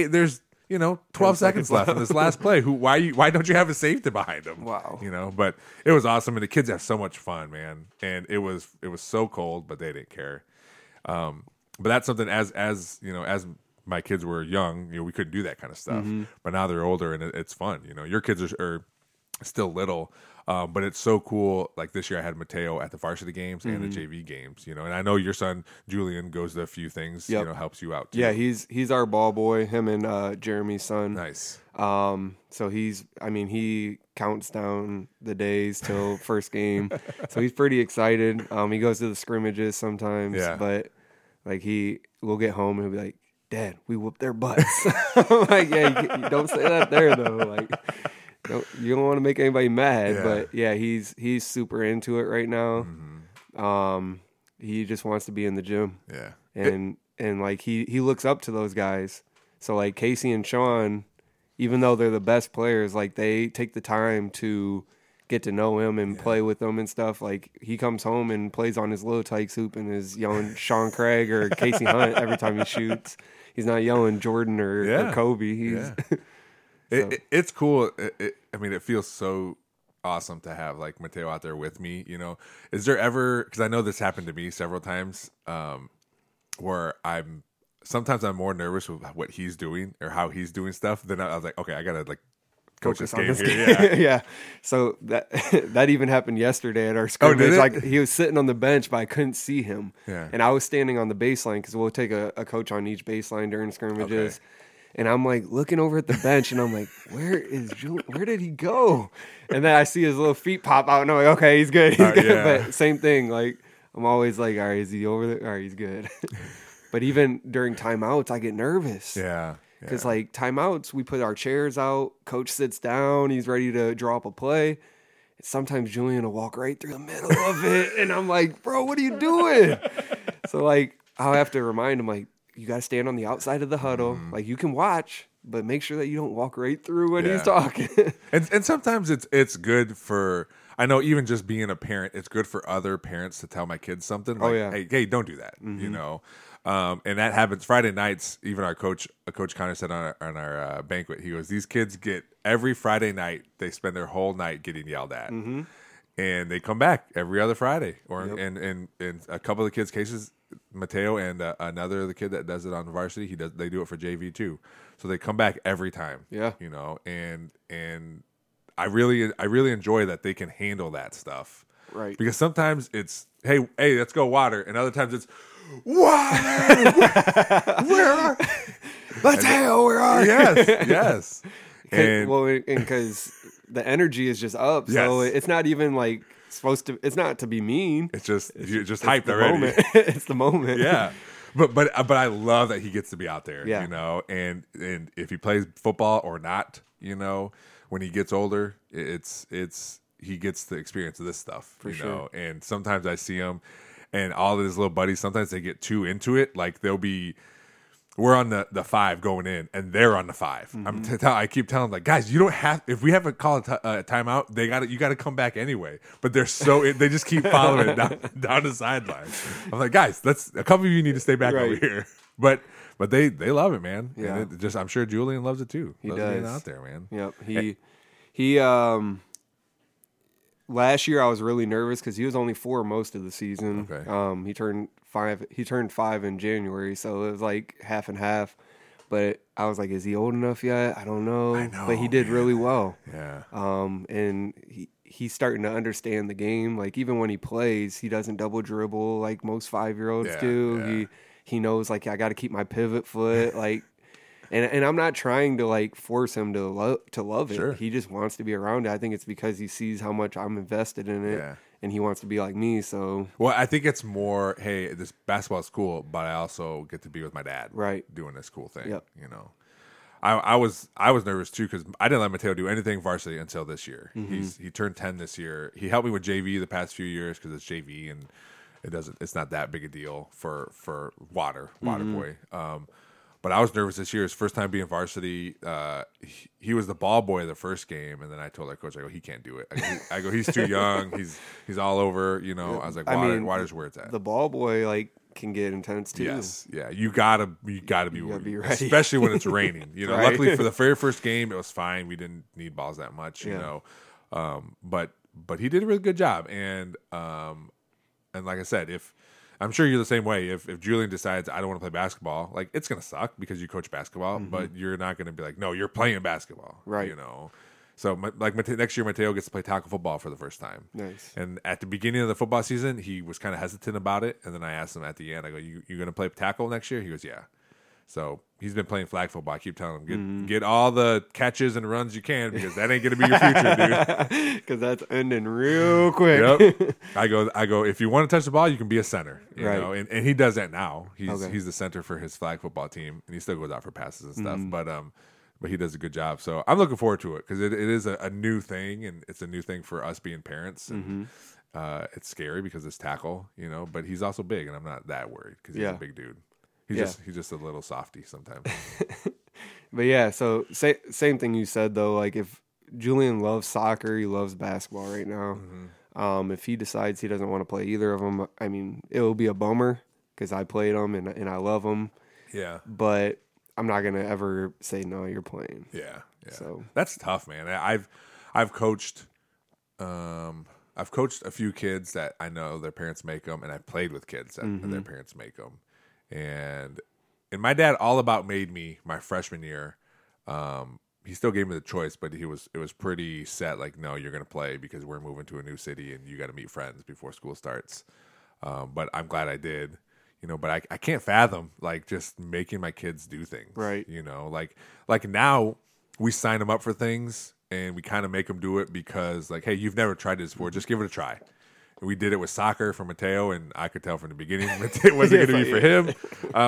– you know, 12 seconds left in this last play. Why don't you have a safety behind him? Wow. You know, but it was awesome, and the kids have so much fun, man. And it was so cold, but they didn't care. But that's something, as you know, as my kids were young, you know, we couldn't do that kind of stuff. Mm-hmm. But now they're older, and it's fun. You know, your kids are still little, but it's so cool. Like this year, I had Mateo at the varsity games and the JV games. You know, and I know your son Julian goes to a few things. Yep. You know, helps you out too. Yeah, he's our ball boy. Him and Jeremy's son. Nice. So he counts down the days till first game. So he's pretty excited. He goes to the scrimmages sometimes. Yeah. But like we'll get home and he'll be like, "Dad, we whooped their butts." I'm like, yeah, you don't say that there though. Like. You don't want to make anybody mad, but yeah, he's super into it right now. Mm-hmm. He just wants to be in the gym. Yeah, and like he looks up to those guys. So like Casey and Sean, even though they're the best players, like they take the time to get to know him and play with him and stuff. Like he comes home and plays on his little tyke hoop and is yelling Sean Craig or Casey Hunt every time he shoots. He's not yelling Jordan or Kobe. He's. Yeah. So. It's cool. It feels so awesome to have like Mateo out there with me. You know, is there ever, because I know this happened to me several times, where I'm more nervous with what he's doing or how he's doing stuff than I was like, okay, I gotta like coach this game here. Yeah. Yeah. So that even happened yesterday at our scrimmage. Like he was sitting on the bench, but I couldn't see him. Yeah. And I was standing on the baseline because we'll take a coach on each baseline during scrimmages. Okay. And I'm like looking over at the bench, and I'm like, where did he go? And then I see his little feet pop out, and I'm like, okay, he's good. He's good. Yeah. But same thing, like I'm always like, all right, is he over there? All right, he's good. But even during timeouts, I get nervous. Yeah. Because like timeouts, we put our chairs out. Coach sits down. He's ready to draw up a play. Sometimes Julian will walk right through the middle of it, and I'm like, bro, what are you doing? So like I'll have to remind him, like, you got to stand on the outside of the huddle. Mm-hmm. Like you can watch, but make sure that you don't walk right through when he's talking. and sometimes it's good for, I know even just being a parent, it's good for other parents to tell my kids something. Like, hey, don't do that. Mm-hmm. You know? And that happens Friday nights. Even our coach Connor said on our banquet, he goes, these kids get every Friday night, they spend their whole night getting yelled at. Mm-hmm. And they come back every other Friday, or in a couple of the kids' cases, Mateo and another the kid that does it on varsity, they do it for JV too, so they come back every time. Yeah, you know, and I really enjoy that they can handle that stuff, right? Because sometimes it's hey, let's go water, and other times it's water. Where? Mateo, where are you? Yes. Because the energy is just up, so it's not even like supposed to. It's not to be mean. It's just you're just hyped already. It's the moment. Yeah, but I love that he gets to be out there. Yeah. You know, and if he plays football or not, you know, when he gets older, it's he gets the experience of this stuff. For sure. And sometimes I see him, and all of his little buddies. Sometimes they get too into it. Like they'll be. We're on the five going in, and they're on the five. Mm-hmm. I keep telling them, like, guys, you don't have. If we have a call a timeout, you got to come back anyway. But they're so they just keep following it down the sideline. I'm like, guys, a couple of you need to stay back over here. But they love it, man. Yeah, and I'm sure Julian loves it too. He loves being out there, man. Yep. He last year I was really nervous because he was only 4 most of the season. Okay. He turned five in January, so it was like half and half. But I was like, is he old enough yet? I don't know. But he did really well. Yeah. And he's starting to understand the game. Like, even when he plays, he doesn't double dribble like most 5-year-olds do. Yeah. He knows, like, I got to keep my pivot foot. Like, and I'm not trying to, like, force him to love it. Sure. He just wants to be around it. I think it's because he sees how much I'm invested in it. Yeah. And he wants to be like me, so... Well, I think it's more, hey, this basketball's cool, but I also get to be with my dad. Right. Doing this cool thing, yep. You know. I was nervous, too, because I didn't let Mateo do anything varsity until this year. Mm-hmm. He turned 10 this year. He helped me with JV the past few years because it's JV, and it's not that big a deal for water mm-hmm. boy. But I was nervous this year. His first time being varsity, he was the ball boy the first game, and then I told our coach, I go, he can't do it. I go, he's too young. He's all over, you know. I was like, water's where it's at. The ball boy can get intense too. Yes, yeah. You gotta be ready, especially when it's raining. You know, right? Luckily for the very first game, it was fine. We didn't need balls that much, you know. But he did a really good job, and like I said, I'm sure you're the same way. If Julian decides I don't want to play basketball, like, it's gonna suck because you coach basketball, mm-hmm. but you're not gonna be like, no, you're playing basketball, right? You know. So next year, Mateo gets to play tackle football for the first time. Nice. And at the beginning of the football season, he was kind of hesitant about it, and then I asked him at the end, I go, "You gonna play tackle next year?" He goes, "Yeah." So he's been playing flag football. I keep telling him, get all the catches and runs you can, because that ain't gonna be your future, dude. Because that's ending real quick. Yep. I go. If you want to touch the ball, you can be a center, you know. And he does that now. He's the center for his flag football team, and he still goes out for passes and stuff. Mm-hmm. But he does a good job. So I'm looking forward to it because it is a new thing, and it's a new thing for us being parents. And, mm-hmm. It's scary because it's tackle, you know. But he's also big, and I'm not that worried because he's a big dude. He's just a little softy sometimes. But yeah, so same thing you said though. Like, if Julian loves soccer, he loves basketball right now. Mm-hmm. If he decides he doesn't want to play either of them, I mean, it will be a bummer because I played them and I love them. Yeah. But I'm not gonna ever say no. You're playing. Yeah. Yeah. So that's tough, man. I've coached a few kids that I know their parents make them, and I played with kids that mm-hmm. their parents make them. And my dad all about made me my freshman year. He still gave me the choice, but it was pretty set. Like, no, you're going to play because we're moving to a new city and you got to meet friends before school starts. But I'm glad I did, you know, but I can't fathom like just making my kids do things, right? You know, like now we sign them up for things and we kind of make them do it because like, hey, you've never tried this before. Just give it a try. We did it with soccer for Mateo, and I could tell from the beginning it wasn't going to be for him.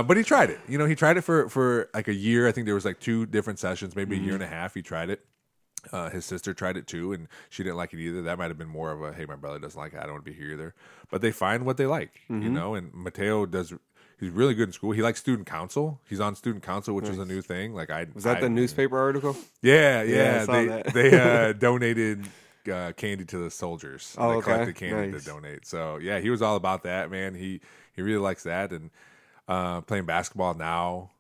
But he tried it. You know, he tried it for like a year. I think there was like 2 different sessions, maybe a year and a half he tried it. His sister tried it too, and she didn't like it either. That might have been more of a, hey, my brother doesn't like it. I don't want to be here either. But they find what they like, you know, and Mateo does – he's really good in school. He likes student council. He's on student council, which is a new thing. Like I was that the newspaper article? Yeah. I saw that. They donated – candy to the soldiers. Oh, they collected candy to donate. So yeah, he was all about that, man. He really likes that, and playing basketball now,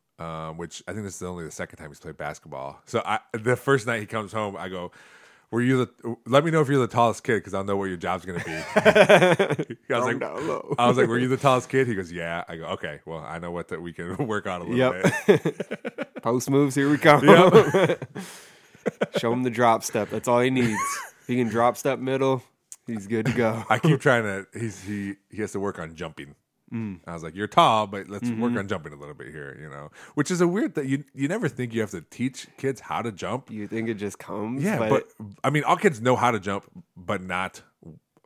which I think this is only the second time he's played basketball. So the first night he comes home, I go, let me know if you're the tallest kid because I'll know what your job's gonna be. I was like, were you the tallest kid? He goes, yeah. I go, okay, well, I know what that we can work on a little bit. Post moves, here we come. Yep. Show him the drop step. That's all he needs. He can drop step middle. He's good to go. I keep trying to. He has to work on jumping. I was like, you're tall, but let's work on jumping a little bit here, you know. Which is a weird thing. You never think you have to teach kids how to jump. You think it just comes. Yeah, but I mean, all kids know how to jump, but not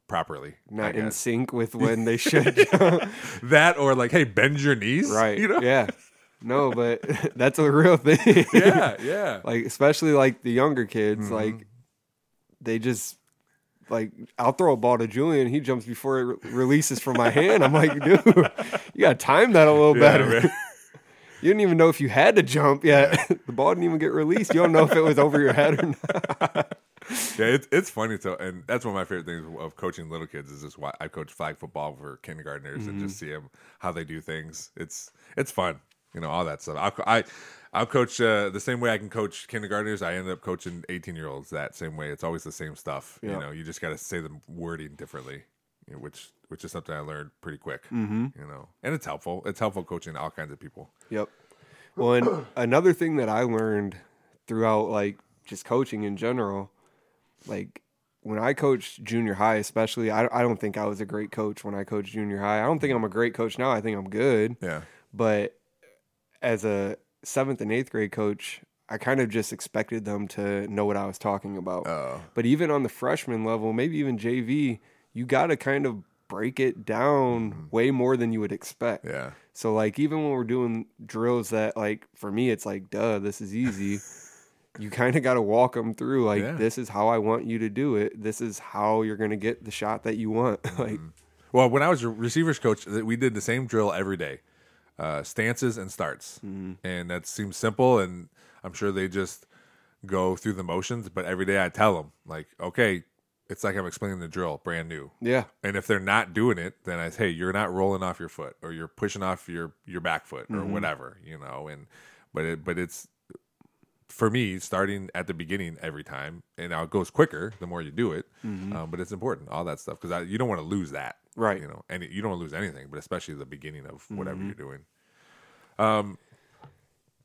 properly. Not in sync with when they should jump. That or like, hey, bend your knees. Right. You know? Yeah. No, but that's a real thing. Yeah. Like, especially like the younger kids, like. They just, like, I'll throw a ball to Julian. He jumps before it releases from my hand. I'm like, dude, you got to time that a little better. Man. You didn't even know if you had to jump yet. Yeah. The ball didn't even get released. You don't know if it was over your head or not. Yeah, it's funny. So, and that's one of my favorite things of coaching little kids is just why I coach flag football for kindergartners and just see them, how they do things. It's fun. you know, all that stuff. I'll coach the same way I can coach kindergartners. I ended up coaching 18-year-olds that same way. It's always the same stuff. Yeah. You know, you just got to say the wording differently, you know, which is something I learned pretty quick. Mm-hmm. You know, and it's helpful. It's helpful coaching all kinds of people. Yep. Well, and another thing that I learned throughout, like, just coaching in general, like, when I coached junior high especially, I don't think I was a great coach when I coached junior high. I don't think I'm a great coach now. I think I'm good. Yeah. But as a 7th and 8th grade coach, I kind of just expected them to know what I was talking about. Oh. But even on the freshman level, maybe even JV, you got to kind of break it down mm-hmm. way more than you would expect. Yeah. So, like, even when we're doing drills that, like, for me, it's like, duh, this is easy. You kind of got to walk them through, like, yeah. This is how I want you to do it. This is how you're going to get the shot that you want. Like, well, when I was a receivers coach, we did the same drill every day. Stances and starts. Mm-hmm. And that seems simple, and I'm sure they just go through the motions, but every day I tell them, like, okay, it's like I'm explaining the drill brand new. Yeah. And if they're not doing it, then I say, hey, you're not rolling off your foot, or you're pushing off your back foot, or mm-hmm. whatever, you know. And but it's for me, starting at the beginning every time, and now it goes quicker the more you do it. Mm-hmm. But it's important, all that stuff, because you don't want to lose that, right? You know, and you don't want to lose anything, but especially the beginning of whatever mm-hmm. you're doing.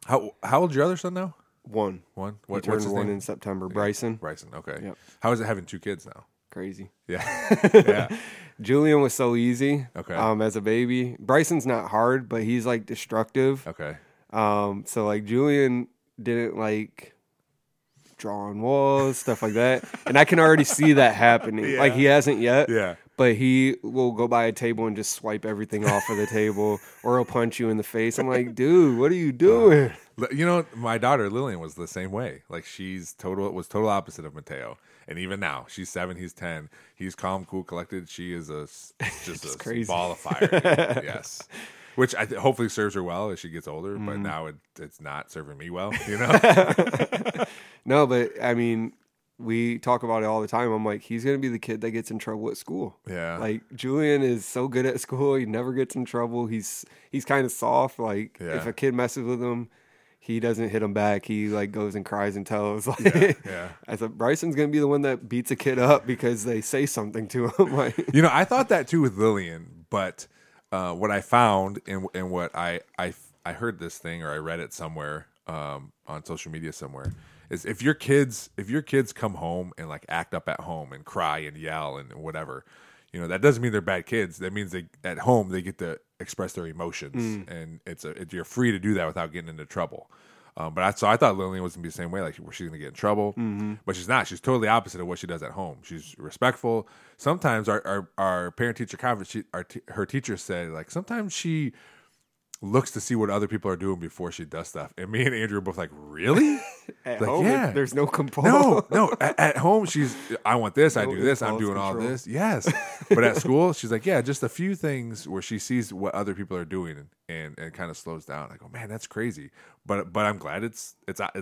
How old's your other son now? One. What, he turned what's his one name? In September. Yeah. Bryson. Okay. Yep. How is it having two kids now? Crazy. Yeah. Yeah. Julian was so easy. Okay. As a baby, Bryson's not hard, but he's like destructive. Okay. So like Julian didn't like draw on walls, stuff like that. And I can already see that happening. Yeah. Like, he hasn't yet. Yeah. But he will go by a table and just swipe everything off of the table, or he'll punch you in the face. I'm like, dude, what are you doing? You know, my daughter Lillian was the same way. Like, was total opposite of Mateo. And even now, she's 7, he's 10. He's calm, cool, collected. She is just a ball of fire. Yes. Which hopefully serves her well as she gets older, but now it's not serving me well, you know? No, but, I mean, we talk about it all the time. I'm like, he's going to be the kid that gets in trouble at school. Yeah. Like, Julian is so good at school. He never gets in trouble. He's kind of soft. Like, yeah. If a kid messes with him, he doesn't hit him back. He, like, goes and cries and tells. Like, yeah. I said, Bryson's going to be the one that beats a kid up because they say something to him. Like, you know, I thought that, too, with Lillian, but... what I found and what I heard this thing, or I read it somewhere on social media somewhere, is if your kids come home and like act up at home and cry and yell and whatever, you know, that doesn't mean they're bad kids. That means they at home they get to express their emotions, and you're free to do that without getting into trouble. I thought Lillian was going to be the same way, like she's going to get in trouble, but she's not. She's totally opposite of what she does at home. She's respectful. Sometimes our parent-teacher conference, her teacher said, like, sometimes she looks to see what other people are doing before she does stuff. And me and Andrew are both like, really? At like, home, yeah. There's no compulsion. No. At home, she's, I want this, I do this, I'm doing all this. Yes. But at school, she's like, yeah, just a few things where she sees what other people are doing and kind of slows down. I go, man, that's crazy. But I'm glad it's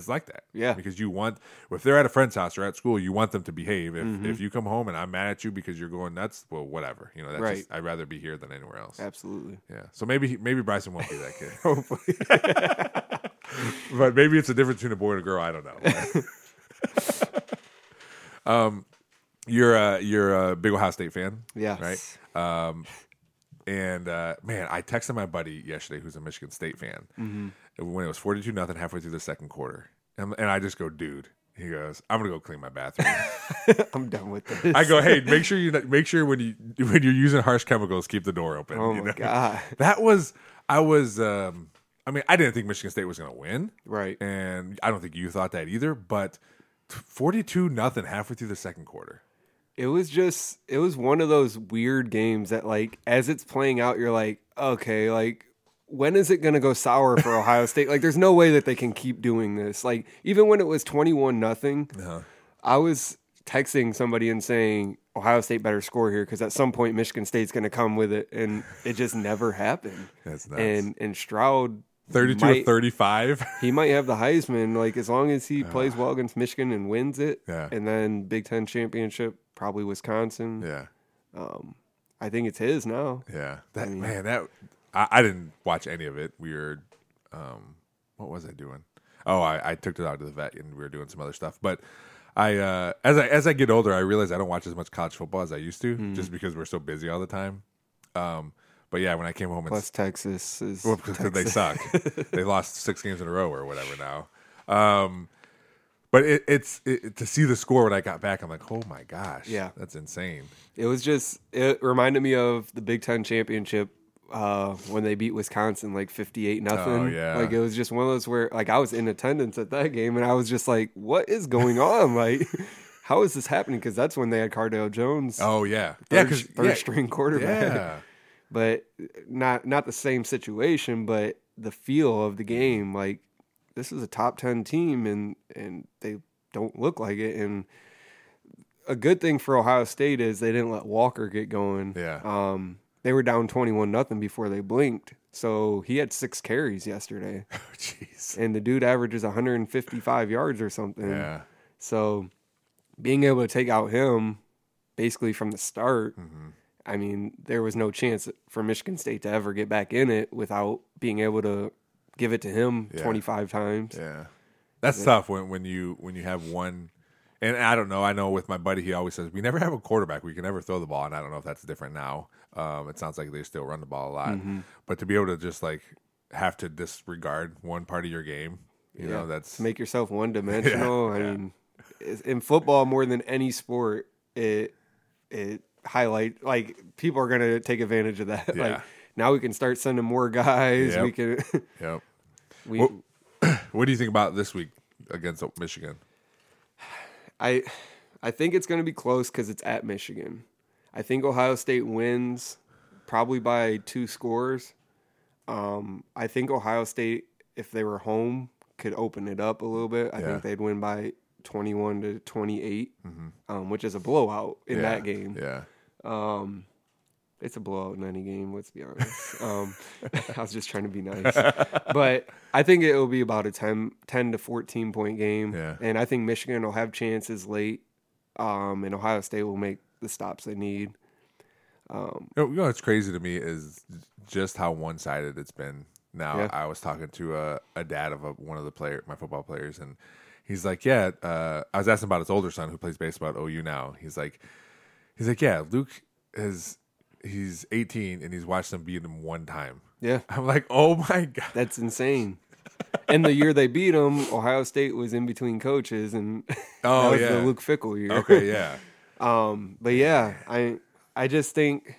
like that. Yeah. Because you want, if they're at a friend's house or at school, you want them to behave. If you come home and I'm mad at you because you're going nuts, well, whatever. You know, that's right. Just, I'd rather be here than anywhere else. Absolutely. Yeah. So maybe Bryson won't be that kid. Hopefully. But maybe it's a difference between a boy and a girl. I don't know. You're a big Ohio State fan, yes, right? Man, I texted my buddy yesterday who's a Michigan State fan when it was 42-0 halfway through the second quarter, and I just go, dude. He goes, I'm gonna go clean my bathroom. I'm done with this. I go, hey, make sure when you're using harsh chemicals, keep the door open. Oh, you know? God, that was I mean, I didn't think Michigan State was going to win. Right. And I don't think you thought that either, but 42-0 halfway through the second quarter. It was one of those weird games that, like, as it's playing out, you're like, okay, like, when is it going to go sour for Ohio State? Like, there's no way that they can keep doing this. Like, even when it was 21-0, I was texting somebody and saying, Ohio State better score here because at some point Michigan State's going to come with it, and it just never happened. That's nuts. And Stroud... 32 or 35. He might have the Heisman, like, as long as he plays well against Michigan and wins it. Yeah. And then Big Ten championship, probably Wisconsin. Yeah. I think it's his now. Yeah. I didn't watch any of it. We were what was I doing? Oh, I took it out to the vet and we were doing some other stuff. But as I get older, I realize I don't watch as much college football as I used to, just because we're so busy all the time. But yeah, when I came home, plus Texas is because they suck. They lost 6 games in a row or whatever now. But it's to see the score when I got back, I'm like, oh my gosh, yeah, that's insane. It was just, it reminded me of the Big Ten championship when they beat Wisconsin like 58-0. Oh, yeah. Like it was just one of those where like I was in attendance at that game and I was just like, what is going on? Like, how is this happening? Because that's when they had Cardale Jones. Oh yeah, third string quarterback. Yeah. But not the same situation, but the feel of the game, like. This is a top 10 team, and they don't look like it. And a good thing for Ohio State is they didn't let Walker get going. Yeah, they were down 21-0 before they blinked. So he had 6 carries yesterday. Oh, jeez. And the dude averages 155 yards or something. Yeah. So being able to take out him basically from the start, mm-hmm. I mean, there was no chance for Michigan State to ever get back in it without being able to give it to him 25 times. Yeah, that's tough when you have one. And I don't know. I know with my buddy, he always says we never have a quarterback. We can never throw the ball, and I don't know if that's different now. It sounds like they still run the ball a lot, mm-hmm. but to be able to just like have to disregard one part of your game, you know, that's make yourself one dimensional. Yeah, I mean, in football more than any sport, it highlight like people are going to take advantage of that. Yeah. Like, now we can start sending more guys. Yep. We can. Yep. What do you think about this week against Michigan? I think it's going to be close because it's at Michigan. I think Ohio State wins probably by 2 scores. I think Ohio State, if they were home, could open it up a little bit. I think they'd win by 21-28, mm-hmm. Which is a blowout in that game. Yeah. It's a blowout in any game, let's be honest. I was just trying to be nice. But I think it will be about a 10 to 14-point game. Yeah. And I think Michigan will have chances late, and Ohio State will make the stops they need. You know what's crazy to me is just how one-sided it's been. Now, I was talking to a dad of one of my football players, and he's like, I was asking about his older son who plays baseball at OU now. He's like, yeah, Luke is... He's 18 and he's watched them beat him one time. Yeah. I'm like, oh my God. That's insane. And the year they beat him, Ohio State was in between coaches and that was the Luke Fickell year. Okay, yeah. But yeah, I just think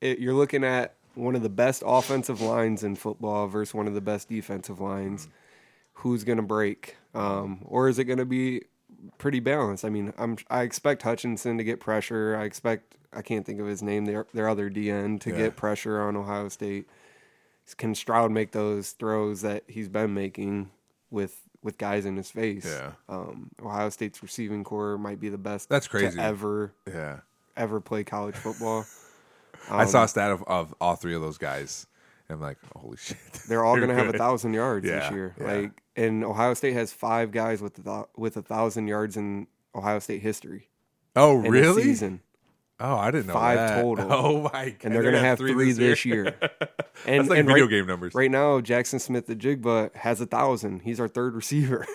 you're looking at one of the best offensive lines in football versus one of the best defensive lines. Mm-hmm. Who's going to break? Or is it going to be pretty balanced? I mean, I expect Hutchinson to get pressure. I can't think of his name, their other DN, to get pressure on Ohio State. Can Stroud make those throws that he's been making with guys in his face? Yeah. Ohio State's receiving core might be the best to ever play college football. I saw a stat of all 3 of those guys. I'm like, holy shit. They're all going to have 1,000 yards this year. Yeah. And Ohio State has 5 guys with 1,000 yards in Ohio State history. Oh, really? Season. Oh, I didn't know 5 that. 5 total. Oh, my God. And they're going to have 3 this year. And, that's like and video game numbers. Right now, Jackson Smith-Njigba has 1,000. He's our 3rd receiver.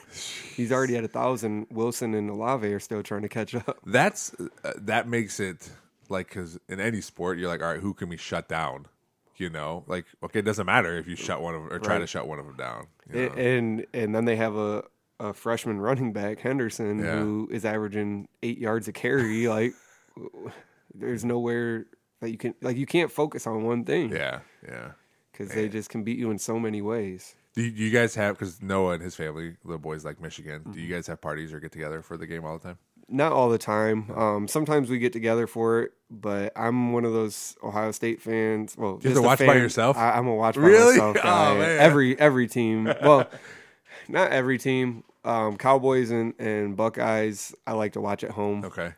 He's already at 1,000. Wilson and Olave are still trying to catch up. That makes it, like, because in any sport, you're like, all right, who can we shut down? You know, like, okay, it doesn't matter if you shut one of them or try to shut one of them down. You know? And then they have a freshman running back, Henderson, who is averaging 8 yards a carry, like, there's nowhere that you can you can't focus on one thing. Yeah. Because they just can beat you in so many ways. Do you guys have? Because Noah and his family, little boys like Michigan. Mm-hmm. Do you guys have parties or get together for the game all the time? Not all the time. Sometimes we get together for it, but I'm one of those Ohio State fans. Well, you have to watch by yourself. I'm a watch by myself guy. Oh, man. Every team. Well, not every team. Cowboys and Buckeyes, I like to watch at home. Okay.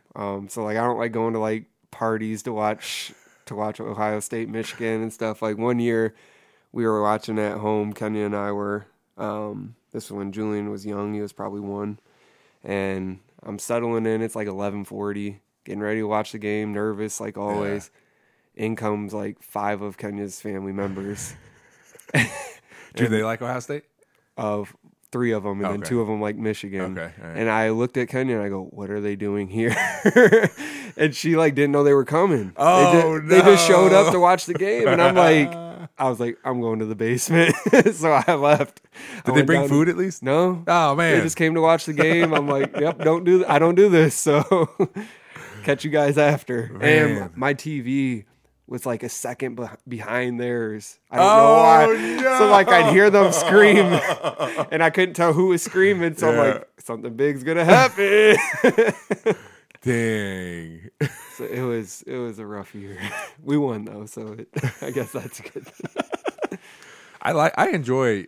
So I don't like going to parties to watch Ohio State, Michigan and stuff. Like one year we were watching at home. Kenya and I were. This was when Julian was young. He was probably 1. And I'm settling in. It's 11:40. Getting ready to watch the game. Nervous like always. Yeah. In comes 5 of Kenya's family members. Do they like Ohio State? Three of them, and then two of them like Michigan. Okay, right. And I looked at Kenya and I go, "What are they doing here?" And she like didn't know they were coming. Oh, they just showed up to watch the game, and I'm like, I was like, I'm going to the basement, so I left. Did they bring food at least? No. Oh man, they just came to watch the game. I'm like, yep, don't do. I don't do this. So catch you guys after. Man. And my TV was like a second behind theirs. I don't know why. No. So like I'd hear them scream, and I couldn't tell who was screaming. So I'm like, something big's gonna happen. Dang. So it was a rough year. We won though, so I guess that's good. I enjoy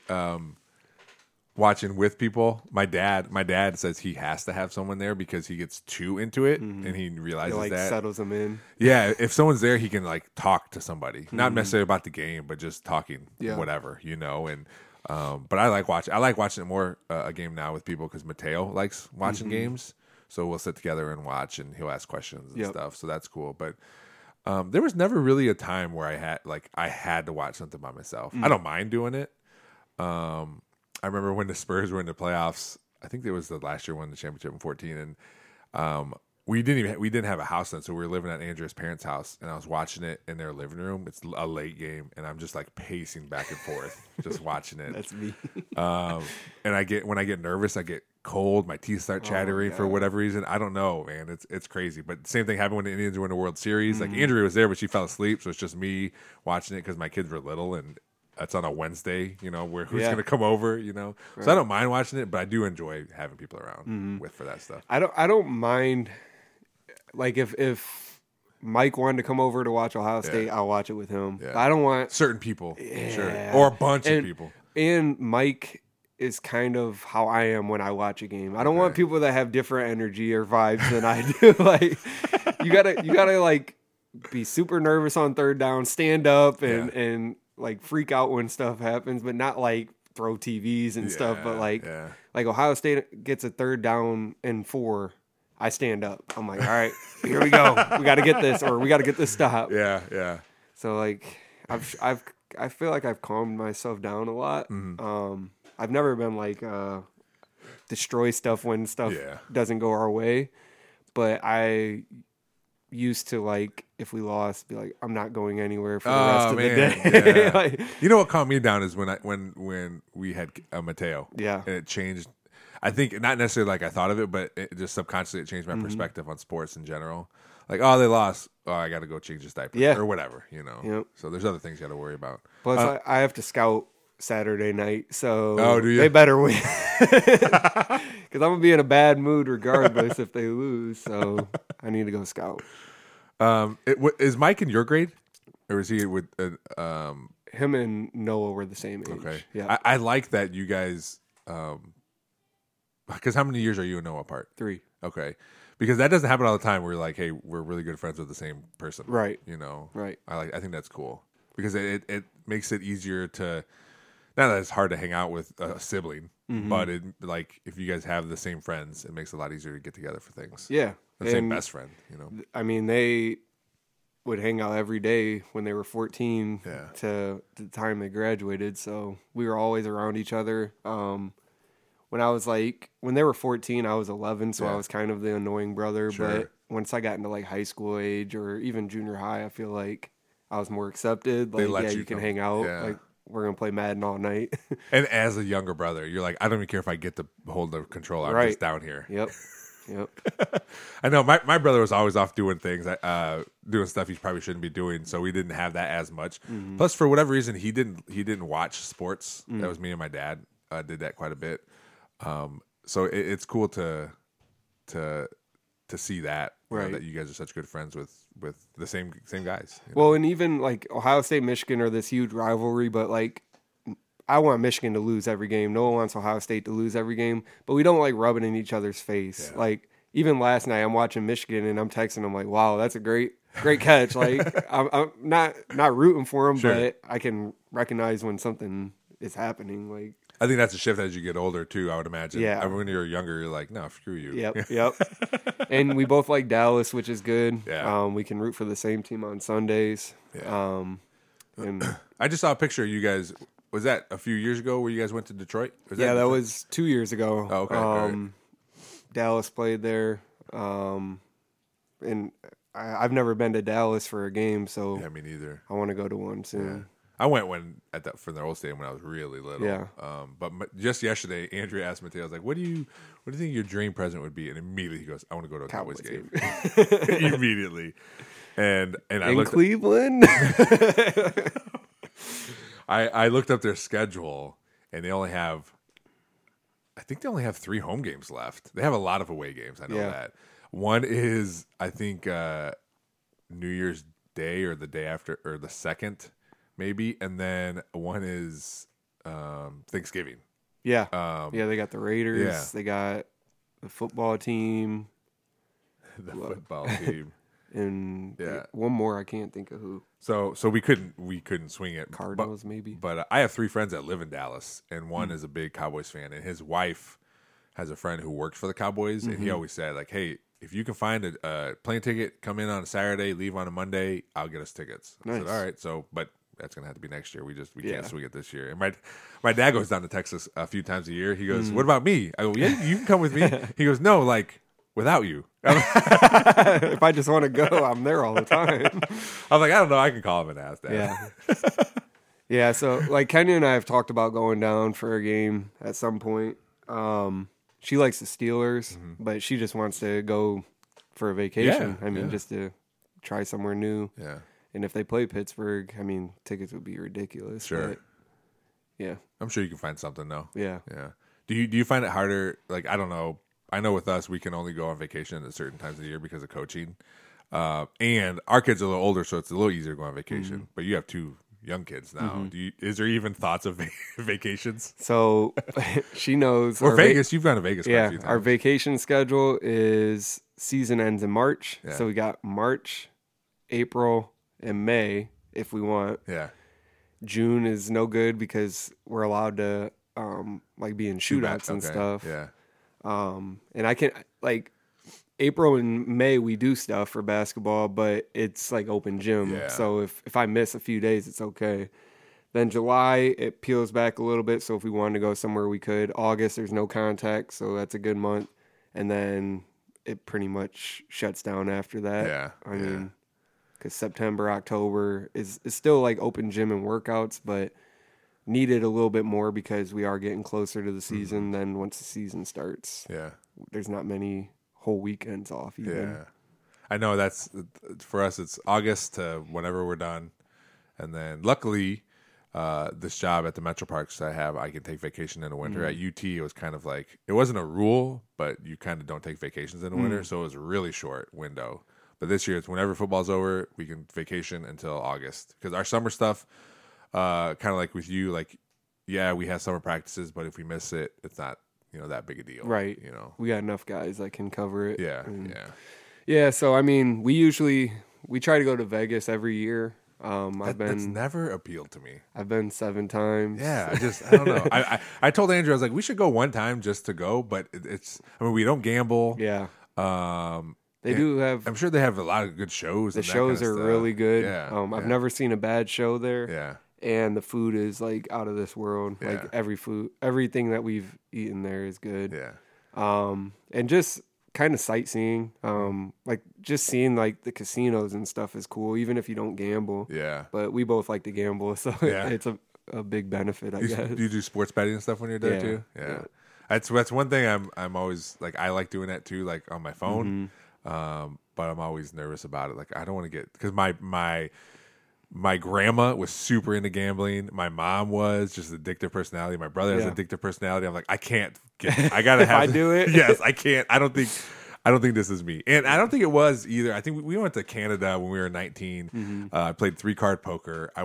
watching with people. My dad says he has to have someone there because he gets too into it, mm-hmm. and he realizes that settles him in. Yeah, if someone's there, he can like talk to somebody, mm-hmm. not necessarily about the game, but just talking, whatever, you know. And but I like watching more a game now with people because Mateo likes watching mm-hmm. games. So we'll sit together and watch, and he'll ask questions and stuff. So that's cool. But there was never really a time where I had to watch something by myself. Mm. I don't mind doing it. I remember when the Spurs were in the playoffs. I think it was the last year won the championship in 14, and we didn't have a house then, so we were living at Andrea's parents' house, and I was watching it in their living room. It's a late game, and I'm just like pacing back and forth, just watching it. That's me. And when I get nervous, I get cold, my teeth start chattering for whatever reason. I don't know, man. It's crazy. But same thing happened when the Indians were in the World Series. Mm-hmm. Like Andrea was there, but she fell asleep, so it's just me watching it because my kids were little, and that's on a Wednesday, you know, where who's going to come over, you know. Right. So I don't mind watching it, but I do enjoy having people around mm-hmm. with for that stuff. I don't mind, like if Mike wanted to come over to watch Ohio State, I'll watch it with him. Yeah. I don't want certain people, sure, or a bunch of people. And Mike is kind of how I am when I watch a game. I don't want people that have different energy or vibes than I do. Like you gotta like be super nervous on third down, stand up and like freak out when stuff happens, but not like throw TVs and stuff. But like Ohio State gets a third down and 4. I stand up. I'm like, all right, here we go. We got to get this, or we got to get this stop. Yeah, yeah. So like I feel like I've calmed myself down a lot. Mm-hmm. I've never been like destroy stuff when stuff doesn't go our way, but I used to like if we lost, be like I'm not going anywhere for the rest of the day. Yeah. Like, you know what calmed me down is when we had Mateo. Yeah, and it changed. I think not necessarily like I thought of it, but it just subconsciously it changed my mm-hmm. perspective on sports in general. Like, oh, they lost. Oh, I got to go change his diaper or whatever, you know. Yep. So there's other things you got to worry about. Plus, I have to scout Saturday night, so they better win because I'm gonna be in a bad mood regardless if they lose. So I need to go scout. Is Mike in your grade, or is he with him and Noah were the same age? Okay, yeah. I like that you guys because how many years are you and Noah apart? 3. Okay, because that doesn't happen all the time. We're like, hey, we're really good friends with the same person, right? You know, right? I think that's cool because it makes it easier to. Not that it's hard to hang out with a sibling, mm-hmm. but it, like if you guys have the same friends, it makes it a lot easier to get together for things. Yeah. The same best friend, you know. I mean, they would hang out every day when they were 14 to the time they graduated. So we were always around each other. When they were 14, I was 11, so I was kind of the annoying brother. Sure. But once I got into like high school age or even junior high, I feel like I was more accepted. Like, you can hang out. Yeah. Like, we're going to play Madden all night. And as a younger brother, you're like, I don't even care if I get to hold the controller. I'm just down here. Yep. I know my brother was always off doing things, doing stuff he probably shouldn't be doing. So we didn't have that as much. Mm-hmm. Plus, for whatever reason, he didn't watch sports. Mm-hmm. That was me and my dad did that quite a bit. So it's cool to see that. Right. That you guys are such good friends with the same guys. Well, and even like Ohio State, Michigan are this huge rivalry, but like I want Michigan to lose every game. No one wants Ohio State to lose every game, but we don't like rubbing in each other's face. Yeah. Like even last night, I'm watching Michigan and I'm texting him like, "Wow, that's a great catch!" Like I'm not rooting for him, but I can recognize when something is happening. Like. I think that's a shift as you get older, too, I would imagine. Yeah. I mean, when you're younger, you're like, no, screw you. Yep. And we both like Dallas, which is good. Yeah. We can root for the same team on Sundays. Yeah. And I just saw a picture of you guys. Was that a few years ago where you guys went to Detroit? That was 2 years ago. Oh, okay. Right. Dallas played there. And I've never been to Dallas for a game, so yeah, me neither. I want to go to one soon. Yeah. I went for the old stadium when I was really little. Yeah. But just yesterday, Andrea asked Mateo, I was like, "What do you think your dream present would be?" And immediately he goes, "I want to go to a Cowboys game." Immediately. And I looked in Cleveland. I looked up their schedule, and they only have three home games left. They have a lot of away games. I know that. One is, I think, New Year's Day or the day after, or the 2nd, maybe. And then one is Thanksgiving. Yeah. They got the Raiders. Yeah. They got the football team. And one more, I can't think of who. So we couldn't swing it. Cardinals, maybe. But I have three friends that live in Dallas, and one is a big Cowboys fan, and his wife has a friend who works for the Cowboys, and he always said, like, "Hey, if you can find a plane ticket, come in on a Saturday, leave on a Monday, I'll get us tickets." Nice. I said, "All right." So, but that's gonna have to be next year. We can't swing it this year. And my dad goes down to Texas a few times a year. He goes, "What about me?" I go, "Yeah, you can come with me." He goes, "No, like, without you." If I just want to go, I'm there all the time. I'm like, I don't know. I can call him and ask that. Yeah. Yeah. So, like, Kenya and I have talked about going down for a game at some point. She likes the Steelers, but she just wants to go for a vacation. Yeah, just to try somewhere new. Yeah. And if they play Pittsburgh, tickets would be ridiculous. Sure. But, yeah. I'm sure you can find something though. Yeah. Yeah. Do you find it harder? Like, I don't know. I know with us, we can only go on vacation at certain times of the year because of coaching. And our kids are a little older, so it's a little easier to go on vacation. But you have two young kids now. Is there even thoughts of vacations? So she knows. Or Vegas. You've gone to Vegas quite a few times. Our vacation schedule is season ends in March. Yeah. So we got March, April, and May if we want. Yeah. June is no good because we're allowed to be in shootouts and stuff. Yeah. And I can, like, April and May we do stuff for basketball, but it's like open gym. Yeah. So if I miss a few days, it's okay. Then July, it peels back a little bit. So if we wanted to go somewhere, we could. August, there's no contact. So that's a good month. And then it pretty much shuts down after that. Yeah. Because September, October is still like open gym and workouts, but needed a little bit more because we are getting closer to the season. Then once the season starts, there's not many whole weekends off. Even. Yeah, I know that's for us. It's August to whenever we're done, and then luckily, this job at the Metro Parks I have, I can take vacation in the winter. At UT, it was kind of like it wasn't a rule, but you kind of don't take vacations in the winter, so it was a really short window. But this year, it's whenever football's over, we can vacation until August because our summer stuff. Kind of like with you, like, yeah, we have summer practices, but if we miss it, it's not, that big a deal. Right. We got enough guys that can cover it. Yeah. Yeah. So, we try to go to Vegas every year. That's never appealed to me. I've been 7 times. Yeah. I don't know. I told Andrew, I was like, we should go one time just to go, but it's we don't gamble. Yeah. They do have. I'm sure they have a lot of good shows. The shows are really good. Yeah. I've never seen a bad show there. Yeah. And the food is like out of this world. Yeah. Like everything that we've eaten there is good. Yeah. And just kind of sightseeing. Like just seeing like the casinos and stuff is cool, even if you don't gamble. Yeah. But we both like to gamble, so it's a big benefit, I guess. Do you do sports betting and stuff when you're there too? Yeah. That's one thing I'm always like, I like doing that too, like on my phone. But I'm always nervous about it. Like I don't want to get, because my grandma was super into gambling. My mom was just addictive personality. My brother has addictive personality. I'm like, I gotta have. I do it. Yes, I can't. I don't think this is me, and I don't think it was either. I think we went to Canada when we were 19. I played 3-card poker. I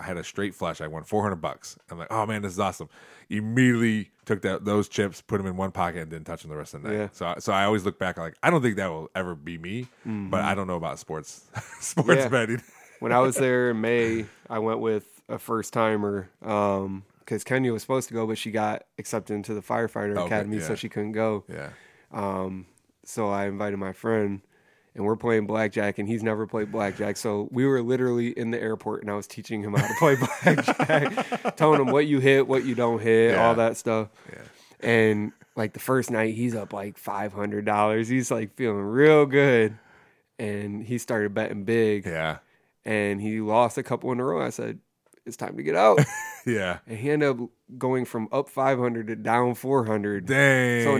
had a straight flush. I won $400. I'm like, oh man, this is awesome. Immediately took those chips, put them in one pocket, and didn't touch them the rest of the night. Yeah. So I always look back. I'm like, I don't think that will ever be me, but I don't know about sports betting. When I was there in May, I went with a first timer because Kenya was supposed to go, but she got accepted into the firefighter academy, so she couldn't go. Yeah. So I invited my friend, and we're playing blackjack, and he's never played blackjack. So we were literally in the airport, and I was teaching him how to play blackjack, telling him what you hit, what you don't hit, all that stuff. Yeah. And like the first night, he's up like $500. He's like feeling real good, and he started betting big. Yeah. And he lost a couple in a row. I said, it's time to get out. Yeah. And he ended up going from up 500 to down 400. Dang. So a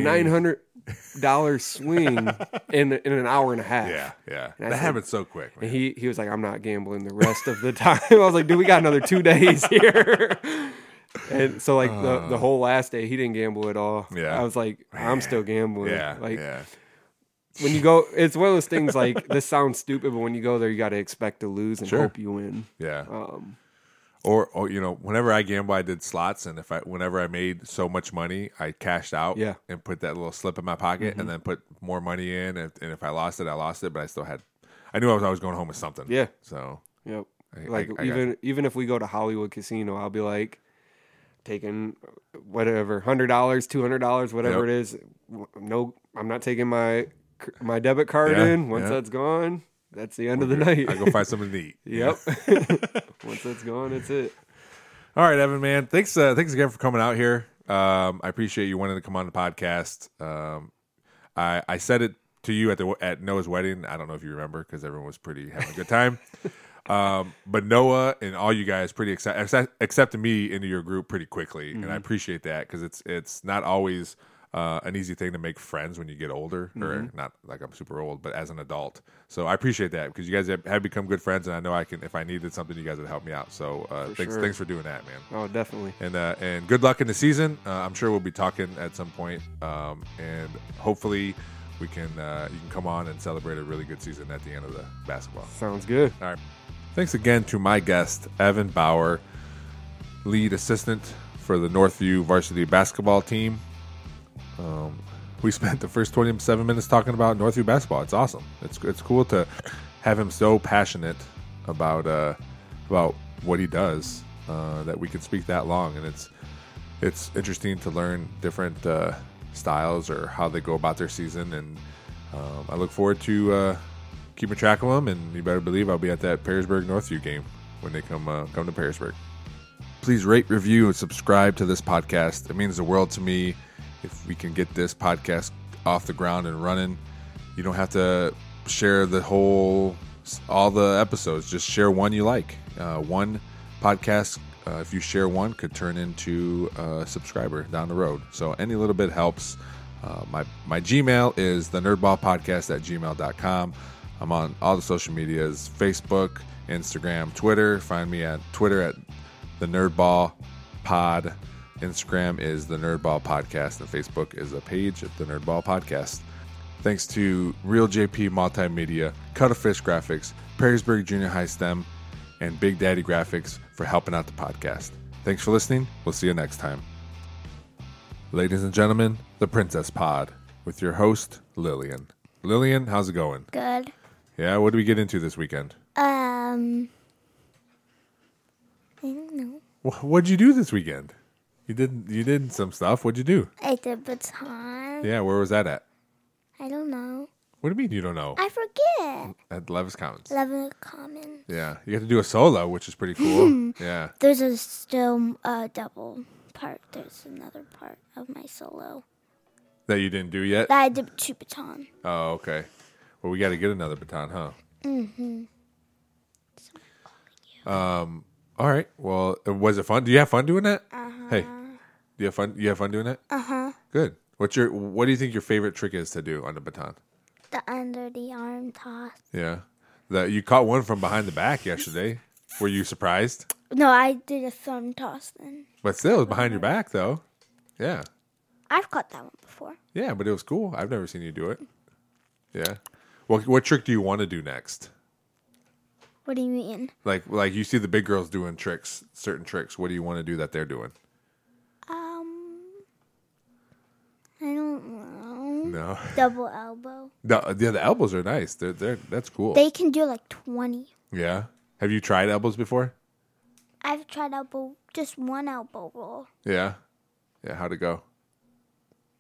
$900 swing in an hour and a half. Yeah, yeah. That happened so quick, man. And he was like, I'm not gambling the rest of the time. I was like, dude, we got another 2 days here. And so, like, the whole last day, he didn't gamble at all. Yeah. I was like, I'm still gambling. Yeah, like, yeah. When you go, it's one of those things, like, this sounds stupid, but when you go there, you got to expect to lose and hope you win. Yeah. Or you know, whenever I gamble, I did slots, and whenever I made so much money, I cashed out and put that little slip in my pocket, and then put more money in, and if I lost it, I lost it, but I still had, I knew I was always going home with something. Yeah. So. Yep. Even if we go to Hollywood Casino, I'll be like, taking whatever, $100, $200, whatever it is. No, I'm not taking my debit card in. Once that's gone, that's the end of the night. I go find something to eat. Yep. Once that's gone, that's it. All right, Evan, man. Thanks again for coming out here. I appreciate you wanting to come on the podcast. I said it to you at Noah's wedding. I don't know if you remember because everyone was having a good time. But Noah and all you guys pretty excited, accepted me into your group pretty quickly, and I appreciate that because it's not always an easy thing to make friends when you get older, or not like I'm super old, but as an adult. So I appreciate that because you guys have become good friends, and I know I can, if I needed something, you guys would help me out. So thanks for doing that, man. Oh, definitely. And good luck in the season. I'm sure we'll be talking at some point, and hopefully. We can you can come on and celebrate a really good season at the end of the basketball. Sounds good. All right. Thanks again to my guest, Evan Bauer, lead assistant for the Northview varsity basketball team. We spent the first 27 minutes talking about Northview basketball. It's awesome. It's cool to have him so passionate about what he does that we could speak that long, and it's interesting to learn different. Styles or how they go about their season, and I look forward to keeping track of them, and you better believe I'll be at that Perrysburg Northview game when they come to Perrysburg. Please rate, review, and subscribe to this podcast. It means the world to me if we can get this podcast off the ground and running. You don't have to share all the episodes, just share one you like. One podcast, if you share one, could turn into a subscriber down the road. So any little bit helps. My Gmail is thenerdballpodcast@gmail.com. I'm on all the social medias, Facebook, Instagram, Twitter. Find me at Twitter at thenerdballpod. Instagram is thenerdballpodcast, and Facebook is a page at thenerdballpodcast. Thanks to Real JP Multimedia, Cuttlefish Graphics, Perrysburg Junior High STEM, and Big Daddy Graphics for helping out the podcast. Thanks for listening. We'll see you next time. Ladies and gentlemen, the Princess Pod with your host, Lillian. Lillian, how's it going? Good. Yeah, what do we get into this weekend? I don't know. What'd you do this weekend? You did some stuff. What'd you do? I did baton. Yeah, where was that at? I don't know. What do you mean you don't know? I forget. At Levis Commons. Yeah. You have to do a solo, which is pretty cool. Yeah. There's still a double part. There's another part of my solo. That you didn't do yet? That I did two baton. Oh, okay. Well, we got to get another baton, huh? Mm-hmm. So all right. Well, was it fun? Do you have fun doing that? Uh-huh. Hey, you have fun doing that? Uh-huh. Good. What do you think your favorite trick is to do on the baton? The under the arm toss. Yeah. You caught one from behind the back yesterday. Were you surprised? No, I did a thumb toss then. But still, it was behind your back, though. Yeah. I've caught that one before. Yeah, but it was cool. I've never seen you do it. Yeah. What trick do you want to do next? What do you mean? Like you see the big girls doing tricks, certain tricks. What do you want to do that they're doing? I don't know. No. Double elbow. The elbows are nice. That's cool. They can do like 20. Yeah. Have you tried elbows before? I've tried just one elbow roll. Yeah. Yeah. How'd it go?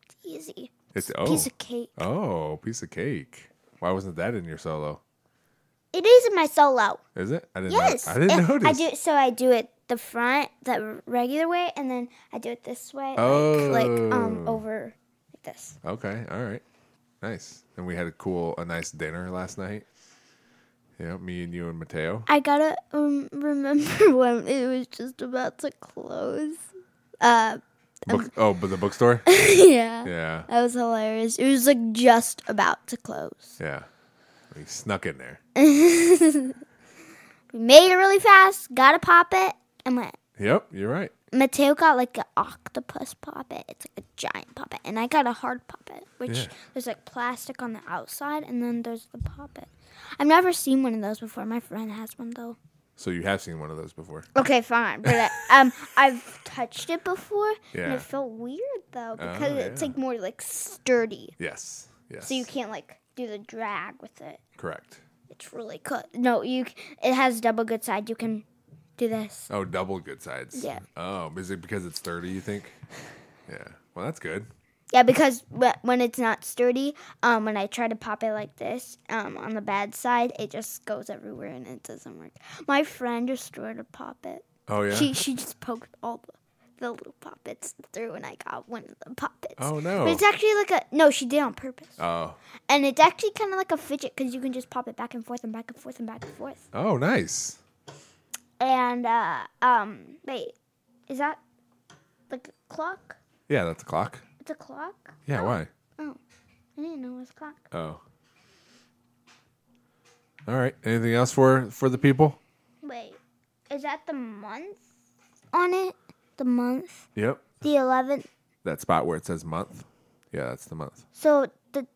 It's easy. It's a piece of cake. Oh, piece of cake. Why wasn't that in your solo? It is in my solo. Is it? I didn't notice. I do it the front, the regular way, and then I do it this way. Oh. Like over like this. Okay. All right. Nice. And we had a nice dinner last night. Yeah, me and you and Mateo. I gotta remember when it was just about to close. But the bookstore? Yeah. Yeah. That was hilarious. It was like just about to close. Yeah. We snuck in there. We made it really fast, gotta pop it, and went. Yep, you're right. Mateo got like an octopus poppet. It's like a giant poppet. And I got a hard poppet, which there's like plastic on the outside, and then there's the poppet. I've never seen one of those before. My friend has one, though. So you have seen one of those before. Okay, fine. But I've touched it before, and it felt weird, though, because it's like more like sturdy. Yes. So you can't like do the drag with it. Correct. It's really cool. No, it has double good side. You can do this. Oh, double good sides. Yeah. Oh, is it because it's sturdy, you think? Yeah. Well, that's good. Yeah, because when it's not sturdy, when I try to pop it like this on the bad side, it just goes everywhere and it doesn't work. My friend destroyed a poppet. Oh, yeah? She just poked all the little poppets through, and I got one of the poppets. Oh, no. But it's actually like no, she did on purpose. Oh. And it's actually kind of like a fidget because you can just pop it back and forth and back and forth and back and forth. Oh, nice. And, wait, is that like a clock? Yeah, that's a clock. It's a clock? Yeah, oh. Why? Oh, I didn't know it was a clock. Oh. All right, anything else for the people? Wait, is that the month on it? The month? Yep. The 11th? That spot where it says month? Yeah, that's the month. So the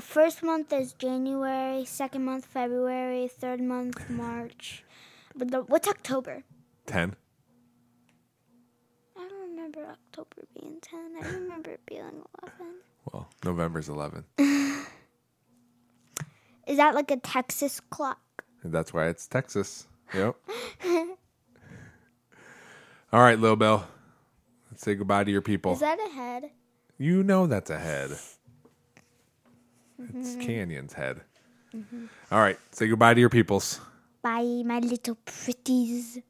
first month is January, second month, February, third month, March. But what's October? 10. I remember October being 10. I remember it being 11. Well, November's 11. Is that like a Texas clock? That's why it's Texas. Yep. All right, Lil Bell. Let's say goodbye to your people. Is that a head? You know that's a head. It's Canyon's head. All right, say goodbye to your peoples. Bye, my little pretties.